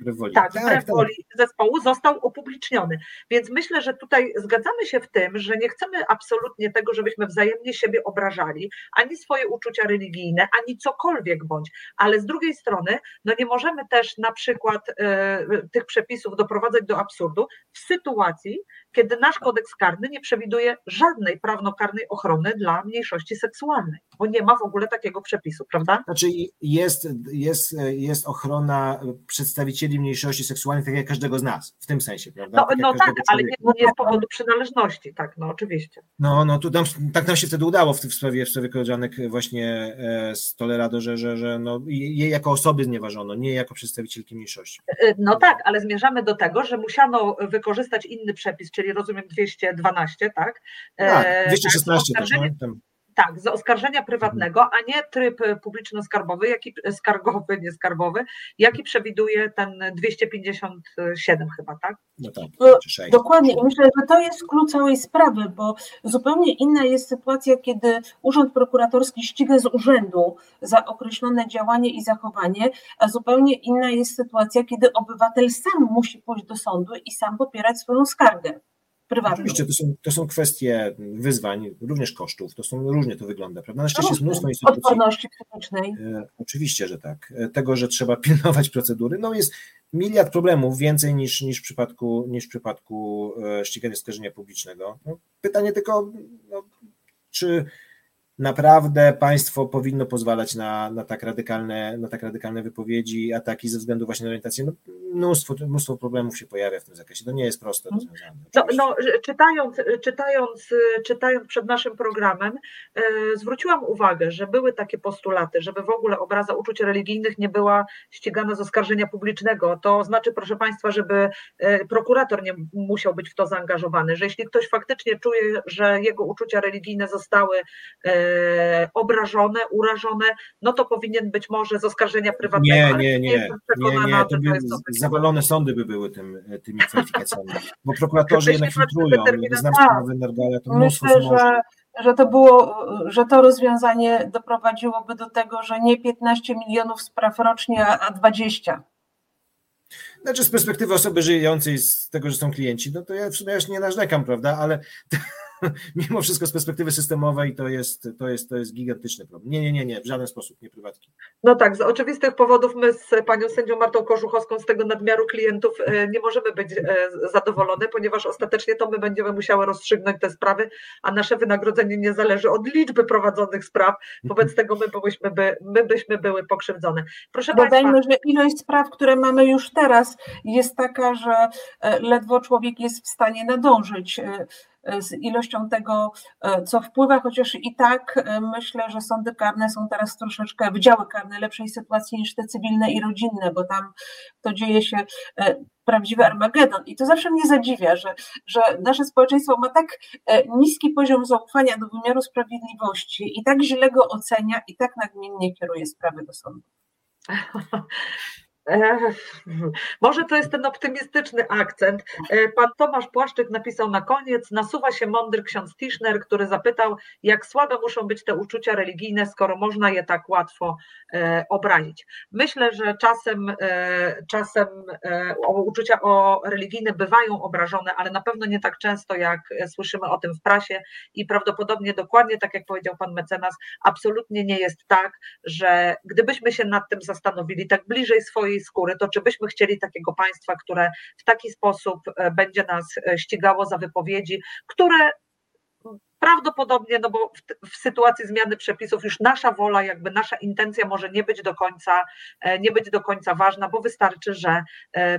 Wbrew woli. Tak, wbrew tak, woli tak. Zespołu został upubliczniony. Więc myślę, że tutaj zgadzamy się w tym, że nie chcemy absolutnie tego, żebyśmy wzajemnie siebie obrażali, ani swoje uczucia religijne, ani cokolwiek bądź, ale z drugiej strony no nie możemy też na przykład e, tych przepisów doprowadzać do absurdu w sytuacji, kiedy nasz kodeks karny nie przewiduje żadnej prawnokarnej ochrony dla mniejszości seksualnej, bo nie ma w ogóle takiego przepisu, prawda? Znaczy jest, jest, jest ochrona przedstawicieli mniejszości seksualnej, tak jak każdego z nas, w tym sensie, prawda? No tak, no tak ale nie, nie z powodu przynależności, tak, no oczywiście. No, no tu nam, tak nam się wtedy udało w, w sprawie, w sprawie koleżanek właśnie e, z Tolerado, że, że, że no, jej jako osoby znieważono, nie jako przedstawicielki mniejszości. No tak, ale zmierzamy do tego, że musiano wykorzystać inny przepis, czyli rozumiem dwieście dwanaście, tak? Tak, dwieście szesnaście tak, też. No, tam. Tak, z oskarżenia prywatnego, a nie tryb publiczno-skarbowy, jaki skargowy, nie skarbowy, jaki przewiduje ten dwieście pięćdziesiąt siedem chyba, tak? No tak, no, dokładnie. Myślę, że to jest klucz całej sprawy, bo zupełnie inna jest sytuacja, kiedy Urząd Prokuratorski ściga z urzędu za określone działanie i zachowanie, a zupełnie inna jest sytuacja, kiedy obywatel sam musi pójść do sądu i sam popierać swoją skargę. Prywatną. Oczywiście to są, to są kwestie wyzwań, również kosztów, to są różnie to wygląda, prawda? Na szczęście jest mnóstwo instytucji. Odporności psychicznej. E, oczywiście, że tak. Tego, że trzeba pilnować procedury, no jest miliard problemów, więcej niż, niż w przypadku, niż w przypadku e, ścigania skarżenia publicznego. No, pytanie tylko, no, czy naprawdę państwo powinno pozwalać na, na, tak radykalne, na tak radykalne wypowiedzi, ataki ze względu właśnie na orientację. No, mnóstwo, mnóstwo problemów się pojawia w tym zakresie. To nie jest proste rozwiązanie. No, no, czytając, czytając, czytając przed naszym programem, yy, zwróciłam uwagę, że były takie postulaty, żeby w ogóle obraza uczuć religijnych nie była ścigana z oskarżenia publicznego. To znaczy, proszę państwa, żeby yy, prokurator nie musiał być w to zaangażowany, że jeśli ktoś faktycznie czuje, że jego uczucia religijne zostały yy, obrażone, urażone, no to powinien być może z oskarżenia prywatnego. Nie, nie, nie. nie, nie, nie. To by to jest zawalone sądy by były tym, tymi kwalifikacjami, bo prokuratorzy jednak filtrują. Nie znam sprawy Nergala, to mnóstwo złoży. Że to było, że to rozwiązanie doprowadziłoby do tego, że nie piętnaście milionów spraw rocznie, a dwadzieścia. Znaczy z perspektywy osoby żyjącej z tego, że są klienci, no to ja w sumie już nie narzekam, prawda, ale mimo wszystko z perspektywy systemowej to jest, to jest, to jest gigantyczny problem. Nie, nie, nie, nie, w żaden sposób, nie prywatki. No tak, z oczywistych powodów my z panią sędzią Martą Kurzuchowską z tego nadmiaru klientów nie możemy być zadowolone, ponieważ ostatecznie to my będziemy musiały rozstrzygnąć te sprawy, a nasze wynagrodzenie nie zależy od liczby prowadzonych spraw, wobec tego my byłyśmy by, my byśmy były pokrzywdzone. Proszę Dodajmy, państwa. Dodajmy, że ilość spraw, które mamy już teraz jest taka, że ledwo człowiek jest w stanie nadążyć z ilością tego, co wpływa, chociaż i tak myślę, że sądy karne są teraz troszeczkę, wydziały karne lepszej sytuacji niż te cywilne i rodzinne, bo tam to dzieje się prawdziwy Armagedon i to zawsze mnie zadziwia, że, że nasze społeczeństwo ma tak niski poziom zaufania do wymiaru sprawiedliwości i tak źle go ocenia i tak nagminnie kieruje sprawy do sądu. Może to jest ten optymistyczny akcent. Pan Tomasz Płaszczyk napisał na koniec: nasuwa się mądry ksiądz Tischner, który zapytał, jak słabe muszą być te uczucia religijne, skoro można je tak łatwo obrazić. Myślę, że czasem, czasem uczucia religijne bywają obrażone, ale na pewno nie tak często, jak słyszymy o tym w prasie i prawdopodobnie dokładnie tak, jak powiedział pan mecenas, absolutnie nie jest tak, że gdybyśmy się nad tym zastanowili tak bliżej swojej skóry, to czy byśmy chcieli takiego państwa, które w taki sposób będzie nas ścigało za wypowiedzi, które prawdopodobnie, no bo w, w sytuacji zmiany przepisów już nasza wola, jakby nasza intencja może nie być do końca, nie być do końca ważna, bo wystarczy, że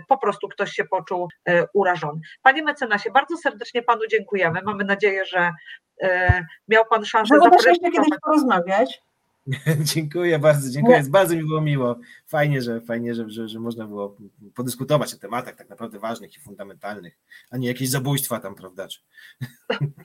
po prostu ktoś się poczuł urażony. Panie mecenasie, bardzo serdecznie panu dziękujemy. Mamy nadzieję, że miał pan szansę zaprosić. Możemy kiedyś porozmawiać. Dziękuję bardzo, dziękuję. Jest bardzo mi było miło. Fajnie, że, fajnie że, że, że można było podyskutować o tematach tak naprawdę ważnych i fundamentalnych, a nie jakieś zabójstwa tam, prawda? Czy,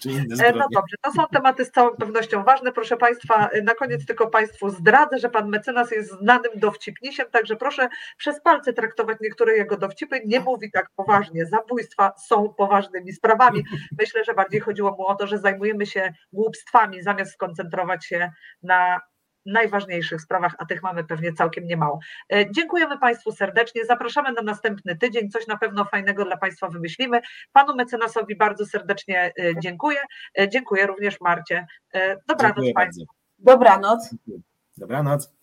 czy inne zbrodnie. No dobrze, to są tematy z całą pewnością ważne. Proszę państwa, na koniec tylko państwu zdradzę, że pan mecenas jest znanym dowcipnisiem, także proszę przez palce traktować niektóre jego dowcipy. Nie mówi tak poważnie. Zabójstwa są poważnymi sprawami. Myślę, że bardziej chodziło mu o to, że zajmujemy się głupstwami, zamiast skoncentrować się na najważniejszych sprawach, a tych mamy pewnie całkiem niemało. Dziękujemy państwu serdecznie, zapraszamy na następny tydzień, coś na pewno fajnego dla państwa wymyślimy. Panu mecenasowi bardzo serdecznie dziękuję. Dziękuję również Marcie. Dobranoc państwu. Dobranoc. Dobranoc.